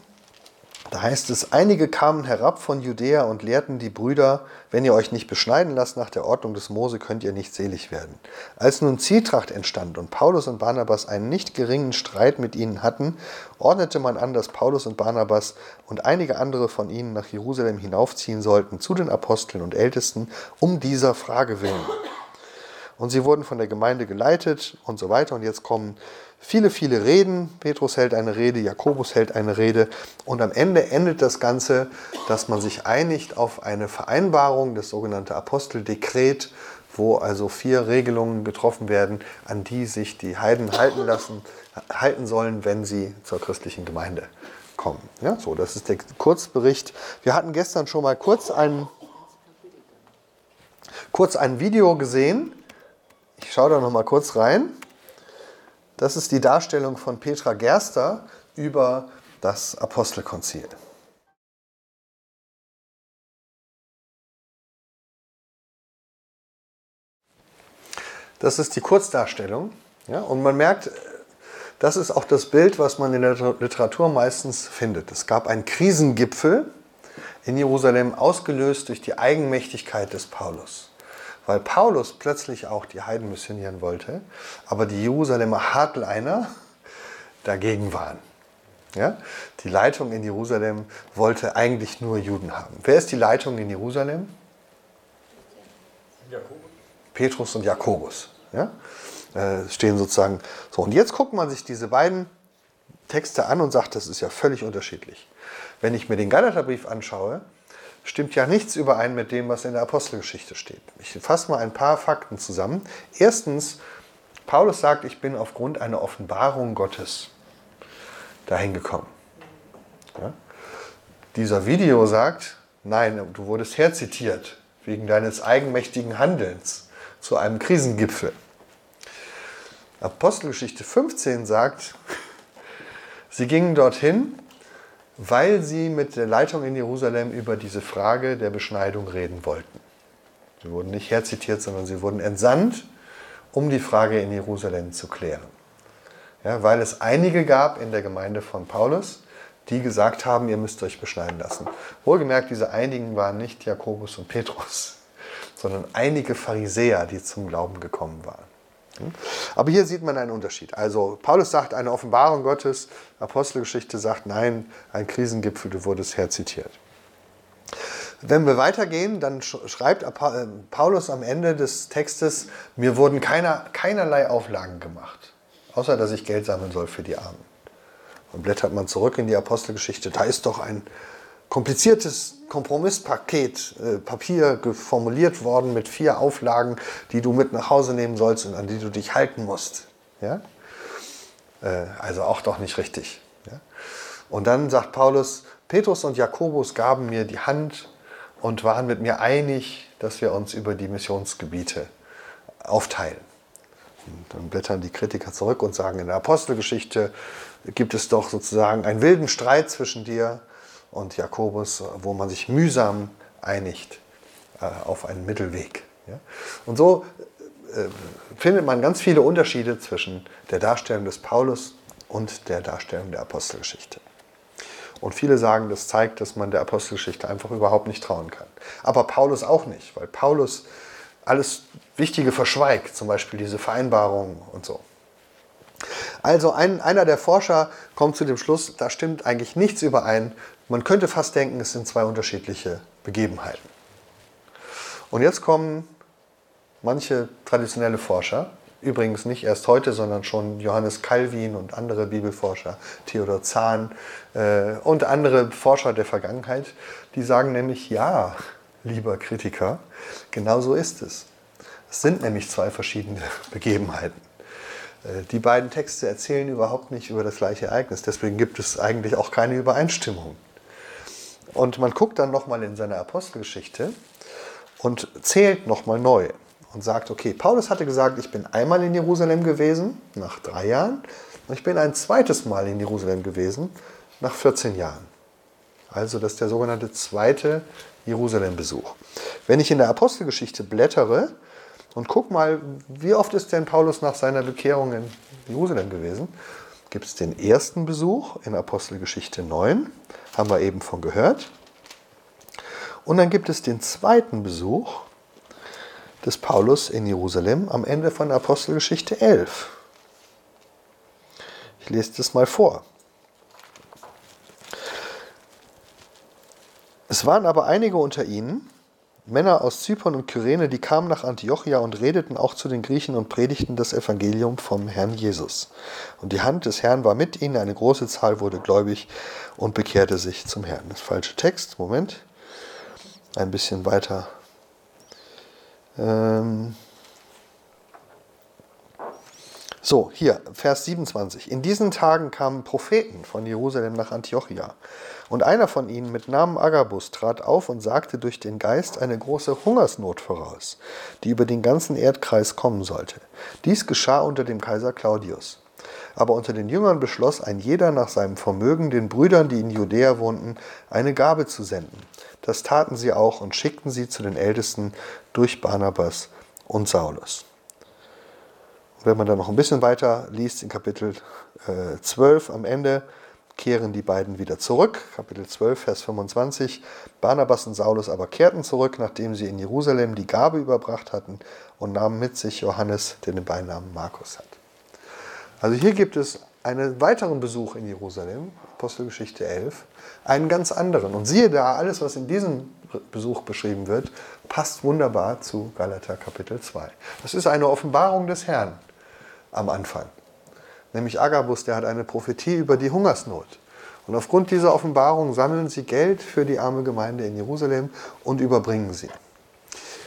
Da heißt es, einige kamen herab von Judäa und lehrten die Brüder, wenn ihr euch nicht beschneiden lasst nach der Ordnung des Mose, könnt ihr nicht selig werden. Als nun Zwietracht entstand und Paulus und Barnabas einen nicht geringen Streit mit ihnen hatten, ordnete man an, dass Paulus und Barnabas und einige andere von ihnen nach Jerusalem hinaufziehen sollten, zu den Aposteln und Ältesten, um dieser Frage willen. Und sie wurden von der Gemeinde geleitet und so weiter. Und jetzt kommen viele, viele Reden. Petrus hält eine Rede, Jakobus hält eine Rede. Und am Ende endet das Ganze, dass man sich einigt auf eine Vereinbarung, das sogenannte Aposteldekret, wo also vier Regelungen getroffen werden, an die sich die Heiden halten lassen, halten sollen, wenn sie zur christlichen Gemeinde kommen. Ja, so, das ist der Kurzbericht. Wir hatten gestern schon mal kurz ein, kurz ein Video gesehen. Ich schaue da noch mal kurz rein. Das ist die Darstellung von Petra Gerster über das Apostelkonzil. Das ist die Kurzdarstellung. Ja, und man merkt, das ist auch das Bild, was man in der Literatur meistens findet. Es gab einen Krisengipfel in Jerusalem, ausgelöst durch die Eigenmächtigkeit des Paulus. Weil Paulus plötzlich auch die Heiden missionieren wollte, aber die Jerusalemer Hardliner dagegen waren. Ja? Die Leitung in Jerusalem wollte eigentlich nur Juden haben. Wer ist die Leitung in Jerusalem? Jakobus. Petrus und Jakobus. Ja? Äh, stehen sozusagen so. Und jetzt guckt man sich diese beiden Texte an und sagt, das ist ja völlig unterschiedlich. Wenn ich mir den Galaterbrief anschaue, stimmt ja nichts überein mit dem, was in der Apostelgeschichte steht. Ich fasse mal ein paar Fakten zusammen. Erstens, Paulus sagt, ich bin aufgrund einer Offenbarung Gottes dahin gekommen. Ja? Dieser Video sagt, nein, du wurdest herzitiert wegen deines eigenmächtigen Handelns zu einem Krisengipfel. Apostelgeschichte fünfzehn sagt, sie gingen dorthin, weil sie mit der Leitung in Jerusalem über diese Frage der Beschneidung reden wollten. Sie wurden nicht herzitiert, sondern sie wurden entsandt, um die Frage in Jerusalem zu klären. Ja, weil es einige gab in der Gemeinde von Paulus, die gesagt haben, ihr müsst euch beschneiden lassen. Wohlgemerkt, diese einigen waren nicht Jakobus und Petrus, sondern einige Pharisäer, die zum Glauben gekommen waren. Aber hier sieht man einen Unterschied. Also Paulus sagt, eine Offenbarung Gottes, Apostelgeschichte sagt, nein, ein Krisengipfel, du wurdest herzitiert. Wenn wir weitergehen, dann schreibt Paulus am Ende des Textes, mir wurden keiner, keinerlei Auflagen gemacht, außer dass ich Geld sammeln soll für die Armen. Und blättert man zurück in die Apostelgeschichte, da ist doch ein kompliziertes Kompromisspaket, äh, Papier formuliert worden mit vier Auflagen, die du mit nach Hause nehmen sollst und an die du dich halten musst. Ja? Äh, also auch doch nicht richtig. Ja? Und dann sagt Paulus, Petrus und Jakobus gaben mir die Hand und waren mit mir einig, dass wir uns über die Missionsgebiete aufteilen. Und dann blättern die Kritiker zurück und sagen, in der Apostelgeschichte gibt es doch sozusagen einen wilden Streit zwischen dir und Jakobus, wo man sich mühsam einigt äh, auf einen Mittelweg. Ja? Und so äh, findet man ganz viele Unterschiede zwischen der Darstellung des Paulus und der Darstellung der Apostelgeschichte. Und viele sagen, das zeigt, dass man der Apostelgeschichte einfach überhaupt nicht trauen kann. Aber Paulus auch nicht, weil Paulus alles Wichtige verschweigt, zum Beispiel diese Vereinbarungen und so. Also ein, einer der Forscher kommt zu dem Schluss, da stimmt eigentlich nichts überein. Man könnte fast denken, es sind zwei unterschiedliche Begebenheiten. Und jetzt kommen manche traditionelle Forscher, übrigens nicht erst heute, sondern schon Johannes Calvin und andere Bibelforscher, Theodor Zahn äh, und andere Forscher der Vergangenheit, die sagen nämlich, ja, lieber Kritiker, genau so ist es. Es sind nämlich zwei verschiedene Begebenheiten. Äh, die beiden Texte erzählen überhaupt nicht über das gleiche Ereignis, deswegen gibt es eigentlich auch keine Übereinstimmung. Und man guckt dann nochmal in seine Apostelgeschichte und zählt nochmal neu. Und sagt, okay, Paulus hatte gesagt, ich bin einmal in Jerusalem gewesen, nach drei Jahren. Und ich bin ein zweites Mal in Jerusalem gewesen, nach vierzehn Jahren. Also das ist der sogenannte zweite Jerusalem-Besuch. Wenn ich in der Apostelgeschichte blättere und guck mal, wie oft ist denn Paulus nach seiner Bekehrung in Jerusalem gewesen, gibt es den ersten Besuch in Apostelgeschichte neun, haben wir eben von gehört. Und dann gibt es den zweiten Besuch des Paulus in Jerusalem am Ende von Apostelgeschichte elf. Ich lese das mal vor. Es waren aber einige unter ihnen, Männer aus Zypern und Kyrene, die kamen nach Antiochia und redeten auch zu den Griechen und predigten das Evangelium vom Herrn Jesus. Und die Hand des Herrn war mit ihnen, eine große Zahl wurde gläubig und bekehrte sich zum Herrn. Das falsche Text, Moment, ein bisschen weiter. So, hier, Vers siebenundzwanzig. In diesen Tagen kamen Propheten von Jerusalem nach Antiochia. Und einer von ihnen mit Namen Agabus trat auf und sagte durch den Geist eine große Hungersnot voraus, die über den ganzen Erdkreis kommen sollte. Dies geschah unter dem Kaiser Claudius. Aber unter den Jüngern beschloss ein jeder nach seinem Vermögen, den Brüdern, die in Judäa wohnten, eine Gabe zu senden. Das taten sie auch und schickten sie zu den Ältesten durch Barnabas und Saulus. Und wenn man dann noch ein bisschen weiter liest, in Kapitel äh, zwölf am Ende, kehren die beiden wieder zurück. Kapitel zwölf, Vers fünfundzwanzig. Barnabas und Saulus aber kehrten zurück, nachdem sie in Jerusalem die Gabe überbracht hatten und nahmen mit sich Johannes, der den Beinamen Markus hat. Also hier gibt es einen weiteren Besuch in Jerusalem, Apostelgeschichte elf, einen ganz anderen. Und siehe da, alles, was in diesem Besuch beschrieben wird, passt wunderbar zu Galater Kapitel zwei. Das ist eine Offenbarung des Herrn am Anfang. Nämlich Agabus, der hat eine Prophetie über die Hungersnot. Und aufgrund dieser Offenbarung sammeln sie Geld für die arme Gemeinde in Jerusalem und überbringen sie.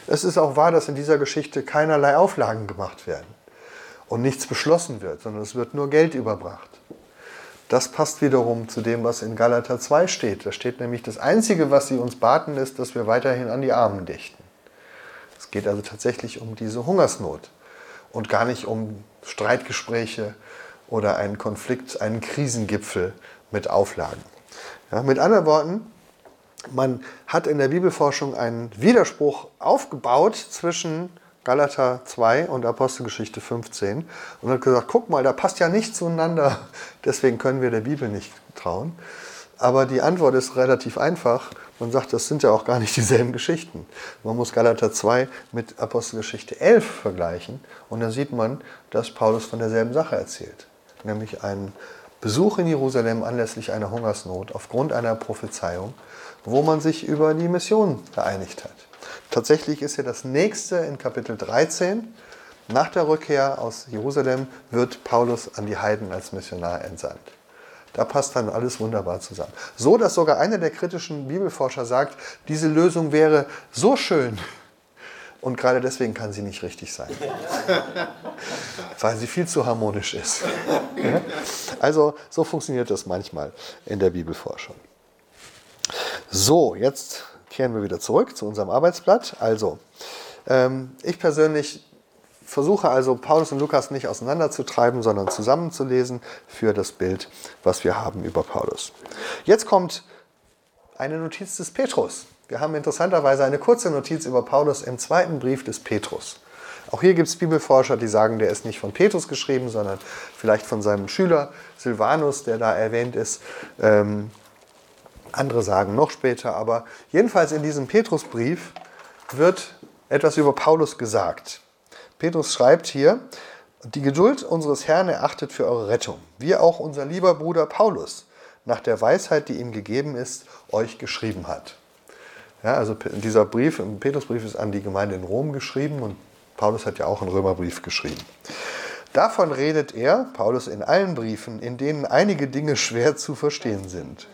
Es ist auch wahr, dass in dieser Geschichte keinerlei Auflagen gemacht werden. Und nichts beschlossen wird, sondern es wird nur Geld überbracht. Das passt wiederum zu dem, was in Galater zwei steht. Da steht nämlich, das Einzige, was sie uns baten, ist, dass wir weiterhin an die Armen dächten. Es geht also tatsächlich um diese Hungersnot und gar nicht um Streitgespräche oder einen Konflikt, einen Krisengipfel mit Auflagen. Ja, mit anderen Worten, man hat in der Bibelforschung einen Widerspruch aufgebaut zwischen Galater zwei und Apostelgeschichte fünfzehn und hat gesagt, guck mal, da passt ja nichts zueinander, deswegen können wir der Bibel nicht trauen. Aber die Antwort ist relativ einfach. Man sagt, das sind ja auch gar nicht dieselben Geschichten. Man muss Galater zwei mit Apostelgeschichte elf vergleichen und dann sieht man, dass Paulus von derselben Sache erzählt. Nämlich einen Besuch in Jerusalem anlässlich einer Hungersnot aufgrund einer Prophezeiung, wo man sich über die Mission geeinigt hat. Tatsächlich ist ja das nächste in Kapitel dreizehn. Nach der Rückkehr aus Jerusalem wird Paulus an die Heiden als Missionar entsandt. Da passt dann alles wunderbar zusammen. So, dass sogar einer der kritischen Bibelforscher sagt, diese Lösung wäre so schön. Und gerade deswegen kann sie nicht richtig sein. Weil sie viel zu harmonisch ist. Also so funktioniert das manchmal in der Bibelforschung. So, jetzt kehren wir wieder zurück zu unserem Arbeitsblatt. Also, ähm, ich persönlich versuche also, Paulus und Lukas nicht auseinanderzutreiben, sondern zusammenzulesen für das Bild, was wir haben über Paulus. Jetzt kommt eine Notiz des Petrus. Wir haben interessanterweise eine kurze Notiz über Paulus im zweiten Brief des Petrus. Auch hier gibt es Bibelforscher, die sagen, der ist nicht von Petrus geschrieben, sondern vielleicht von seinem Schüler Silvanus, der da erwähnt ist. Ähm, Andere sagen noch später, aber jedenfalls in diesem Petrusbrief wird etwas über Paulus gesagt. Petrus schreibt hier, Die Geduld unseres Herrn erachtet für eure Rettung, wie auch unser lieber Bruder Paulus nach der Weisheit, die ihm gegeben ist, euch geschrieben hat. Ja, also dieser Brief, im Petrusbrief, ist an die Gemeinde in Rom geschrieben und Paulus hat ja auch einen Römerbrief geschrieben. Davon redet er, Paulus, in allen Briefen, in denen einige Dinge schwer zu verstehen sind,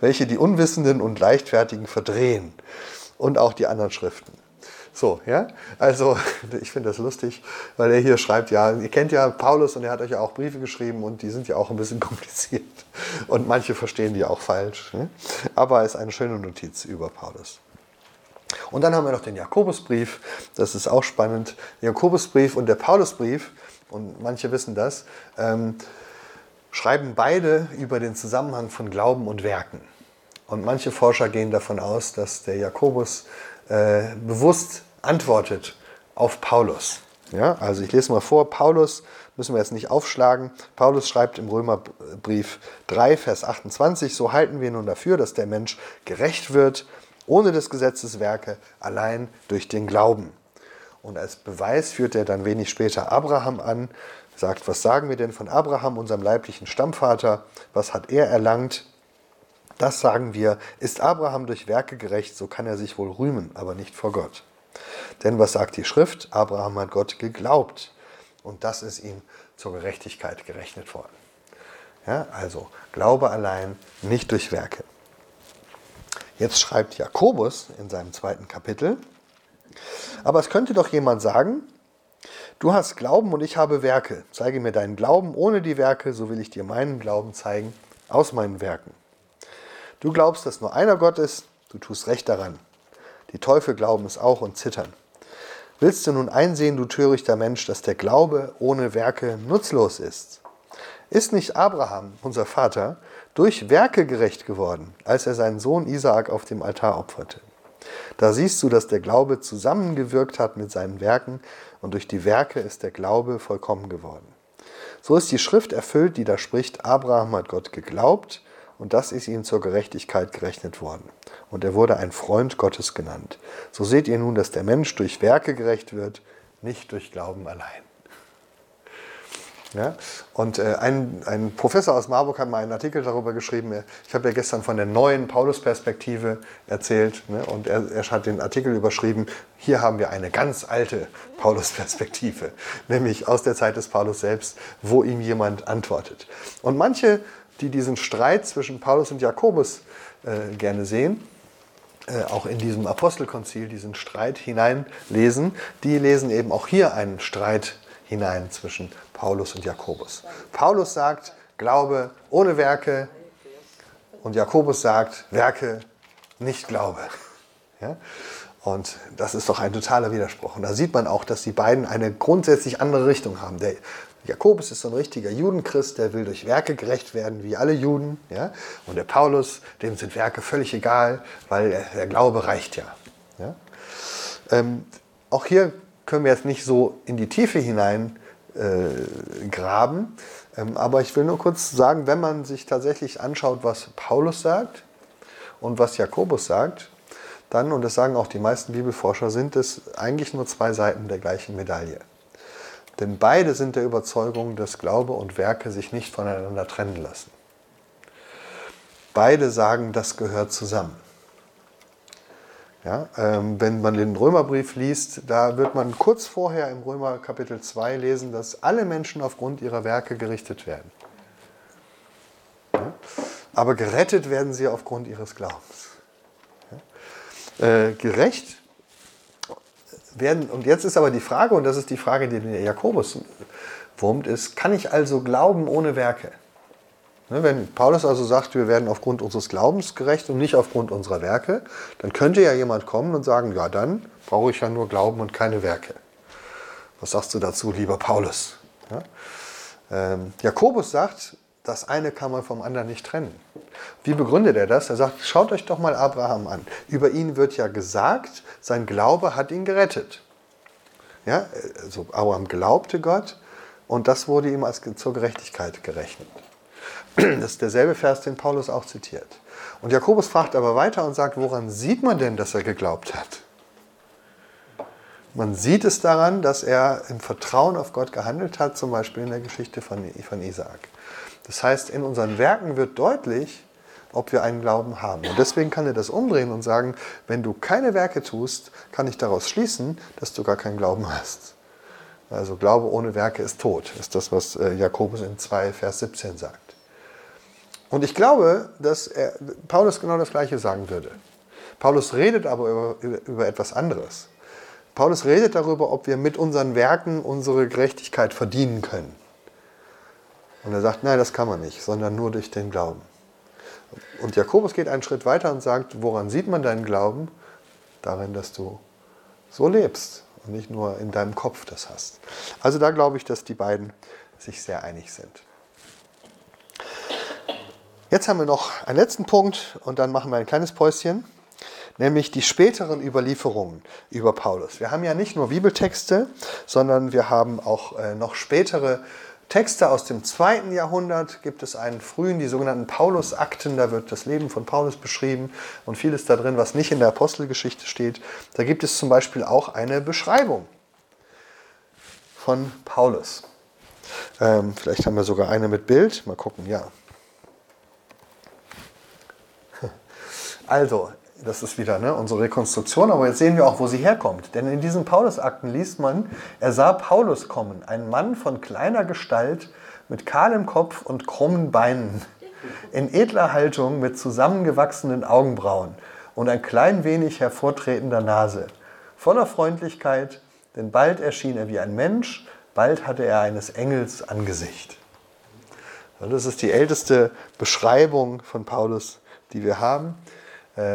welche die Unwissenden und Leichtfertigen verdrehen, und auch die anderen Schriften. So, ja, also ich finde das lustig, weil er hier schreibt, ja, ihr kennt ja Paulus und er hat euch ja auch Briefe geschrieben und die sind ja auch ein bisschen kompliziert und manche verstehen die auch falsch, ne? Aber es ist eine schöne Notiz über Paulus. Und dann haben wir noch den Jakobusbrief, das ist auch spannend, der Jakobusbrief und der Paulusbrief, und manche wissen das, ähm, schreiben beide über den Zusammenhang von Glauben und Werken. Und manche Forscher gehen davon aus, dass der Jakobus äh, bewusst antwortet auf Paulus. Ja, also ich lese mal vor, Paulus, müssen wir jetzt nicht aufschlagen, Paulus schreibt im Römerbrief drei, Vers achtundzwanzig, so halten wir nun dafür, dass der Mensch gerecht wird, ohne des Gesetzes Werke, allein durch den Glauben. Und als Beweis führt er dann wenig später Abraham an, sagt, was sagen wir denn von Abraham, unserem leiblichen Stammvater, was hat er erlangt? Das sagen wir, ist Abraham durch Werke gerecht, so kann er sich wohl rühmen, aber nicht vor Gott. Denn was sagt die Schrift? Abraham hat Gott geglaubt und das ist ihm zur Gerechtigkeit gerechnet worden. Ja, also Glaube allein, nicht durch Werke. Jetzt schreibt Jakobus in seinem zweiten Kapitel, aber es könnte doch jemand sagen, du hast Glauben und ich habe Werke. Zeige mir deinen Glauben ohne die Werke, so will ich dir meinen Glauben zeigen aus meinen Werken. Du glaubst, dass nur einer Gott ist, du tust recht daran. Die Teufel glauben es auch und zittern. Willst du nun einsehen, du törichter Mensch, dass der Glaube ohne Werke nutzlos ist? Ist nicht Abraham, unser Vater, durch Werke gerecht geworden, als er seinen Sohn Isaak auf dem Altar opferte? Da siehst du, dass der Glaube zusammengewirkt hat mit seinen Werken und durch die Werke ist der Glaube vollkommen geworden. So ist die Schrift erfüllt, die da spricht, Abraham hat Gott geglaubt, und das ist ihm zur Gerechtigkeit gerechnet worden. Und er wurde ein Freund Gottes genannt. So seht ihr nun, dass der Mensch durch Werke gerecht wird, nicht durch Glauben allein. Ja? Und äh, ein, ein Professor aus Marburg hat mal einen Artikel darüber geschrieben. Ich habe ja gestern von der neuen Paulus-Perspektive erzählt. Ne? Und er, er hat den Artikel überschrieben, hier haben wir eine ganz alte Paulus-Perspektive. Nämlich aus der Zeit des Paulus selbst, wo ihm jemand antwortet. Und manche, die diesen Streit zwischen Paulus und Jakobus äh, gerne sehen, äh, auch in diesem Apostelkonzil diesen Streit hineinlesen, die lesen eben auch hier einen Streit hinein zwischen Paulus und Jakobus. Paulus sagt, Glaube ohne Werke, und Jakobus sagt, Werke nicht Glaube. Ja? Und das ist doch ein totaler Widerspruch. Und da sieht man auch, dass die beiden eine grundsätzlich andere Richtung haben. Der Jakobus ist so ein richtiger Judenchrist, der will durch Werke gerecht werden, wie alle Juden. Ja? Und der Paulus, dem sind Werke völlig egal, weil der Glaube reicht ja. ja? Ähm, auch hier können wir jetzt nicht so in die Tiefe hinein äh, graben. Ähm, aber ich will nur kurz sagen, wenn man sich tatsächlich anschaut, was Paulus sagt und was Jakobus sagt, dann, und das sagen auch die meisten Bibelforscher, sind es eigentlich nur zwei Seiten der gleichen Medaille. Denn beide sind der Überzeugung, dass Glaube und Werke sich nicht voneinander trennen lassen. Beide sagen, das gehört zusammen. Ja, ähm, wenn man den Römerbrief liest, da wird man kurz vorher im Römer Kapitel zwei lesen, dass alle Menschen aufgrund ihrer Werke gerichtet werden. Ja? Aber gerettet werden sie aufgrund ihres Glaubens. Ja? Äh, gerecht werden, und jetzt ist aber die Frage, und das ist die Frage, die der Jakobus wurmt, ist, kann ich also glauben ohne Werke? Ne, wenn Paulus also sagt, wir werden aufgrund unseres Glaubens gerecht und nicht aufgrund unserer Werke, dann könnte ja jemand kommen und sagen, ja, dann brauche ich ja nur Glauben und keine Werke. Was sagst du dazu, lieber Paulus? Ja? Ähm, Jakobus sagt, das eine kann man vom anderen nicht trennen. Wie begründet er das? Er sagt, schaut euch doch mal Abraham an. Über ihn wird ja gesagt, sein Glaube hat ihn gerettet. Ja, also Abraham glaubte Gott und das wurde ihm als zur Gerechtigkeit gerechnet. Das ist derselbe Vers, den Paulus auch zitiert. Und Jakobus fragt aber weiter und sagt, woran sieht man denn, dass er geglaubt hat? Man sieht es daran, dass er im Vertrauen auf Gott gehandelt hat, zum Beispiel in der Geschichte von, von Isaak. Das heißt, in unseren Werken wird deutlich, ob wir einen Glauben haben. Und deswegen kann er das umdrehen und sagen, wenn du keine Werke tust, kann ich daraus schließen, dass du gar keinen Glauben hast. Also Glaube ohne Werke ist tot, ist das, was Jakobus in zwei, Vers siebzehn sagt. Und ich glaube, dass er, Paulus genau das Gleiche sagen würde. Paulus redet aber über, über etwas anderes. Paulus redet darüber, ob wir mit unseren Werken unsere Gerechtigkeit verdienen können. Und er sagt, nein, das kann man nicht, sondern nur durch den Glauben. Und Jakobus geht einen Schritt weiter und sagt, woran sieht man deinen Glauben? Darin, dass du so lebst und nicht nur in deinem Kopf das hast. Also da glaube ich, dass die beiden sich sehr einig sind. Jetzt haben wir noch einen letzten Punkt und dann machen wir ein kleines Päuschen, nämlich die späteren Überlieferungen über Paulus. Wir haben ja nicht nur Bibeltexte, sondern wir haben auch äh, noch spätere Texte aus dem zweiten Jahrhundert, gibt es einen frühen, die sogenannten Paulusakten, da wird das Leben von Paulus beschrieben und vieles da drin, was nicht in der Apostelgeschichte steht. Da gibt es zum Beispiel auch eine Beschreibung von Paulus. Ähm, vielleicht haben wir sogar eine mit Bild, mal gucken, ja. Also, das ist wieder ne, unsere Rekonstruktion, aber jetzt sehen wir auch, wo sie herkommt. Denn in diesen Paulusakten liest man, er sah Paulus kommen, ein Mann von kleiner Gestalt, mit kahlem Kopf und krummen Beinen, in edler Haltung mit zusammengewachsenen Augenbrauen und ein klein wenig hervortretender Nase, voller Freundlichkeit, denn bald erschien er wie ein Mensch, bald hatte er eines Engels Angesicht. Das ist die älteste Beschreibung von Paulus, die wir haben.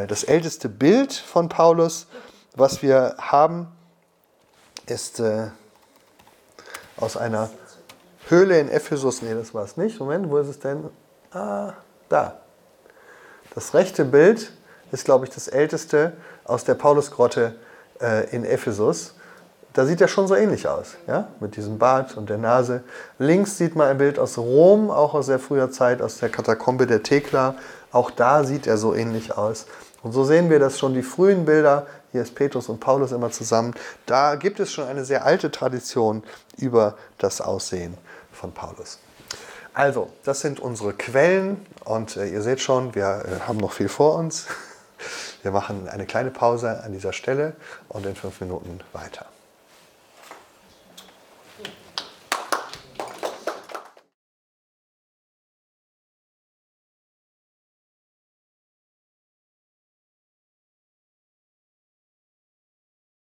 Das älteste Bild von Paulus, was wir haben, ist äh, aus einer Höhle in Ephesus. Nee, das war es nicht. Moment, wo ist es denn? Ah, da. Das rechte Bild ist, glaube ich, das älteste aus der Paulusgrotte äh, in Ephesus. Da sieht er schon so ähnlich aus, ja? Mit diesem Bart und der Nase. Links sieht man ein Bild aus Rom, auch aus sehr früher Zeit, aus der Katakombe der Thekla. Auch da sieht er so ähnlich aus. Und so sehen wir, dass schon die frühen Bilder, hier ist Petrus und Paulus immer zusammen, da gibt es schon eine sehr alte Tradition über das Aussehen von Paulus. Also, das sind unsere Quellen und äh, ihr seht schon, wir äh, haben noch viel vor uns. Wir machen eine kleine Pause an dieser Stelle und in fünf Minuten weiter.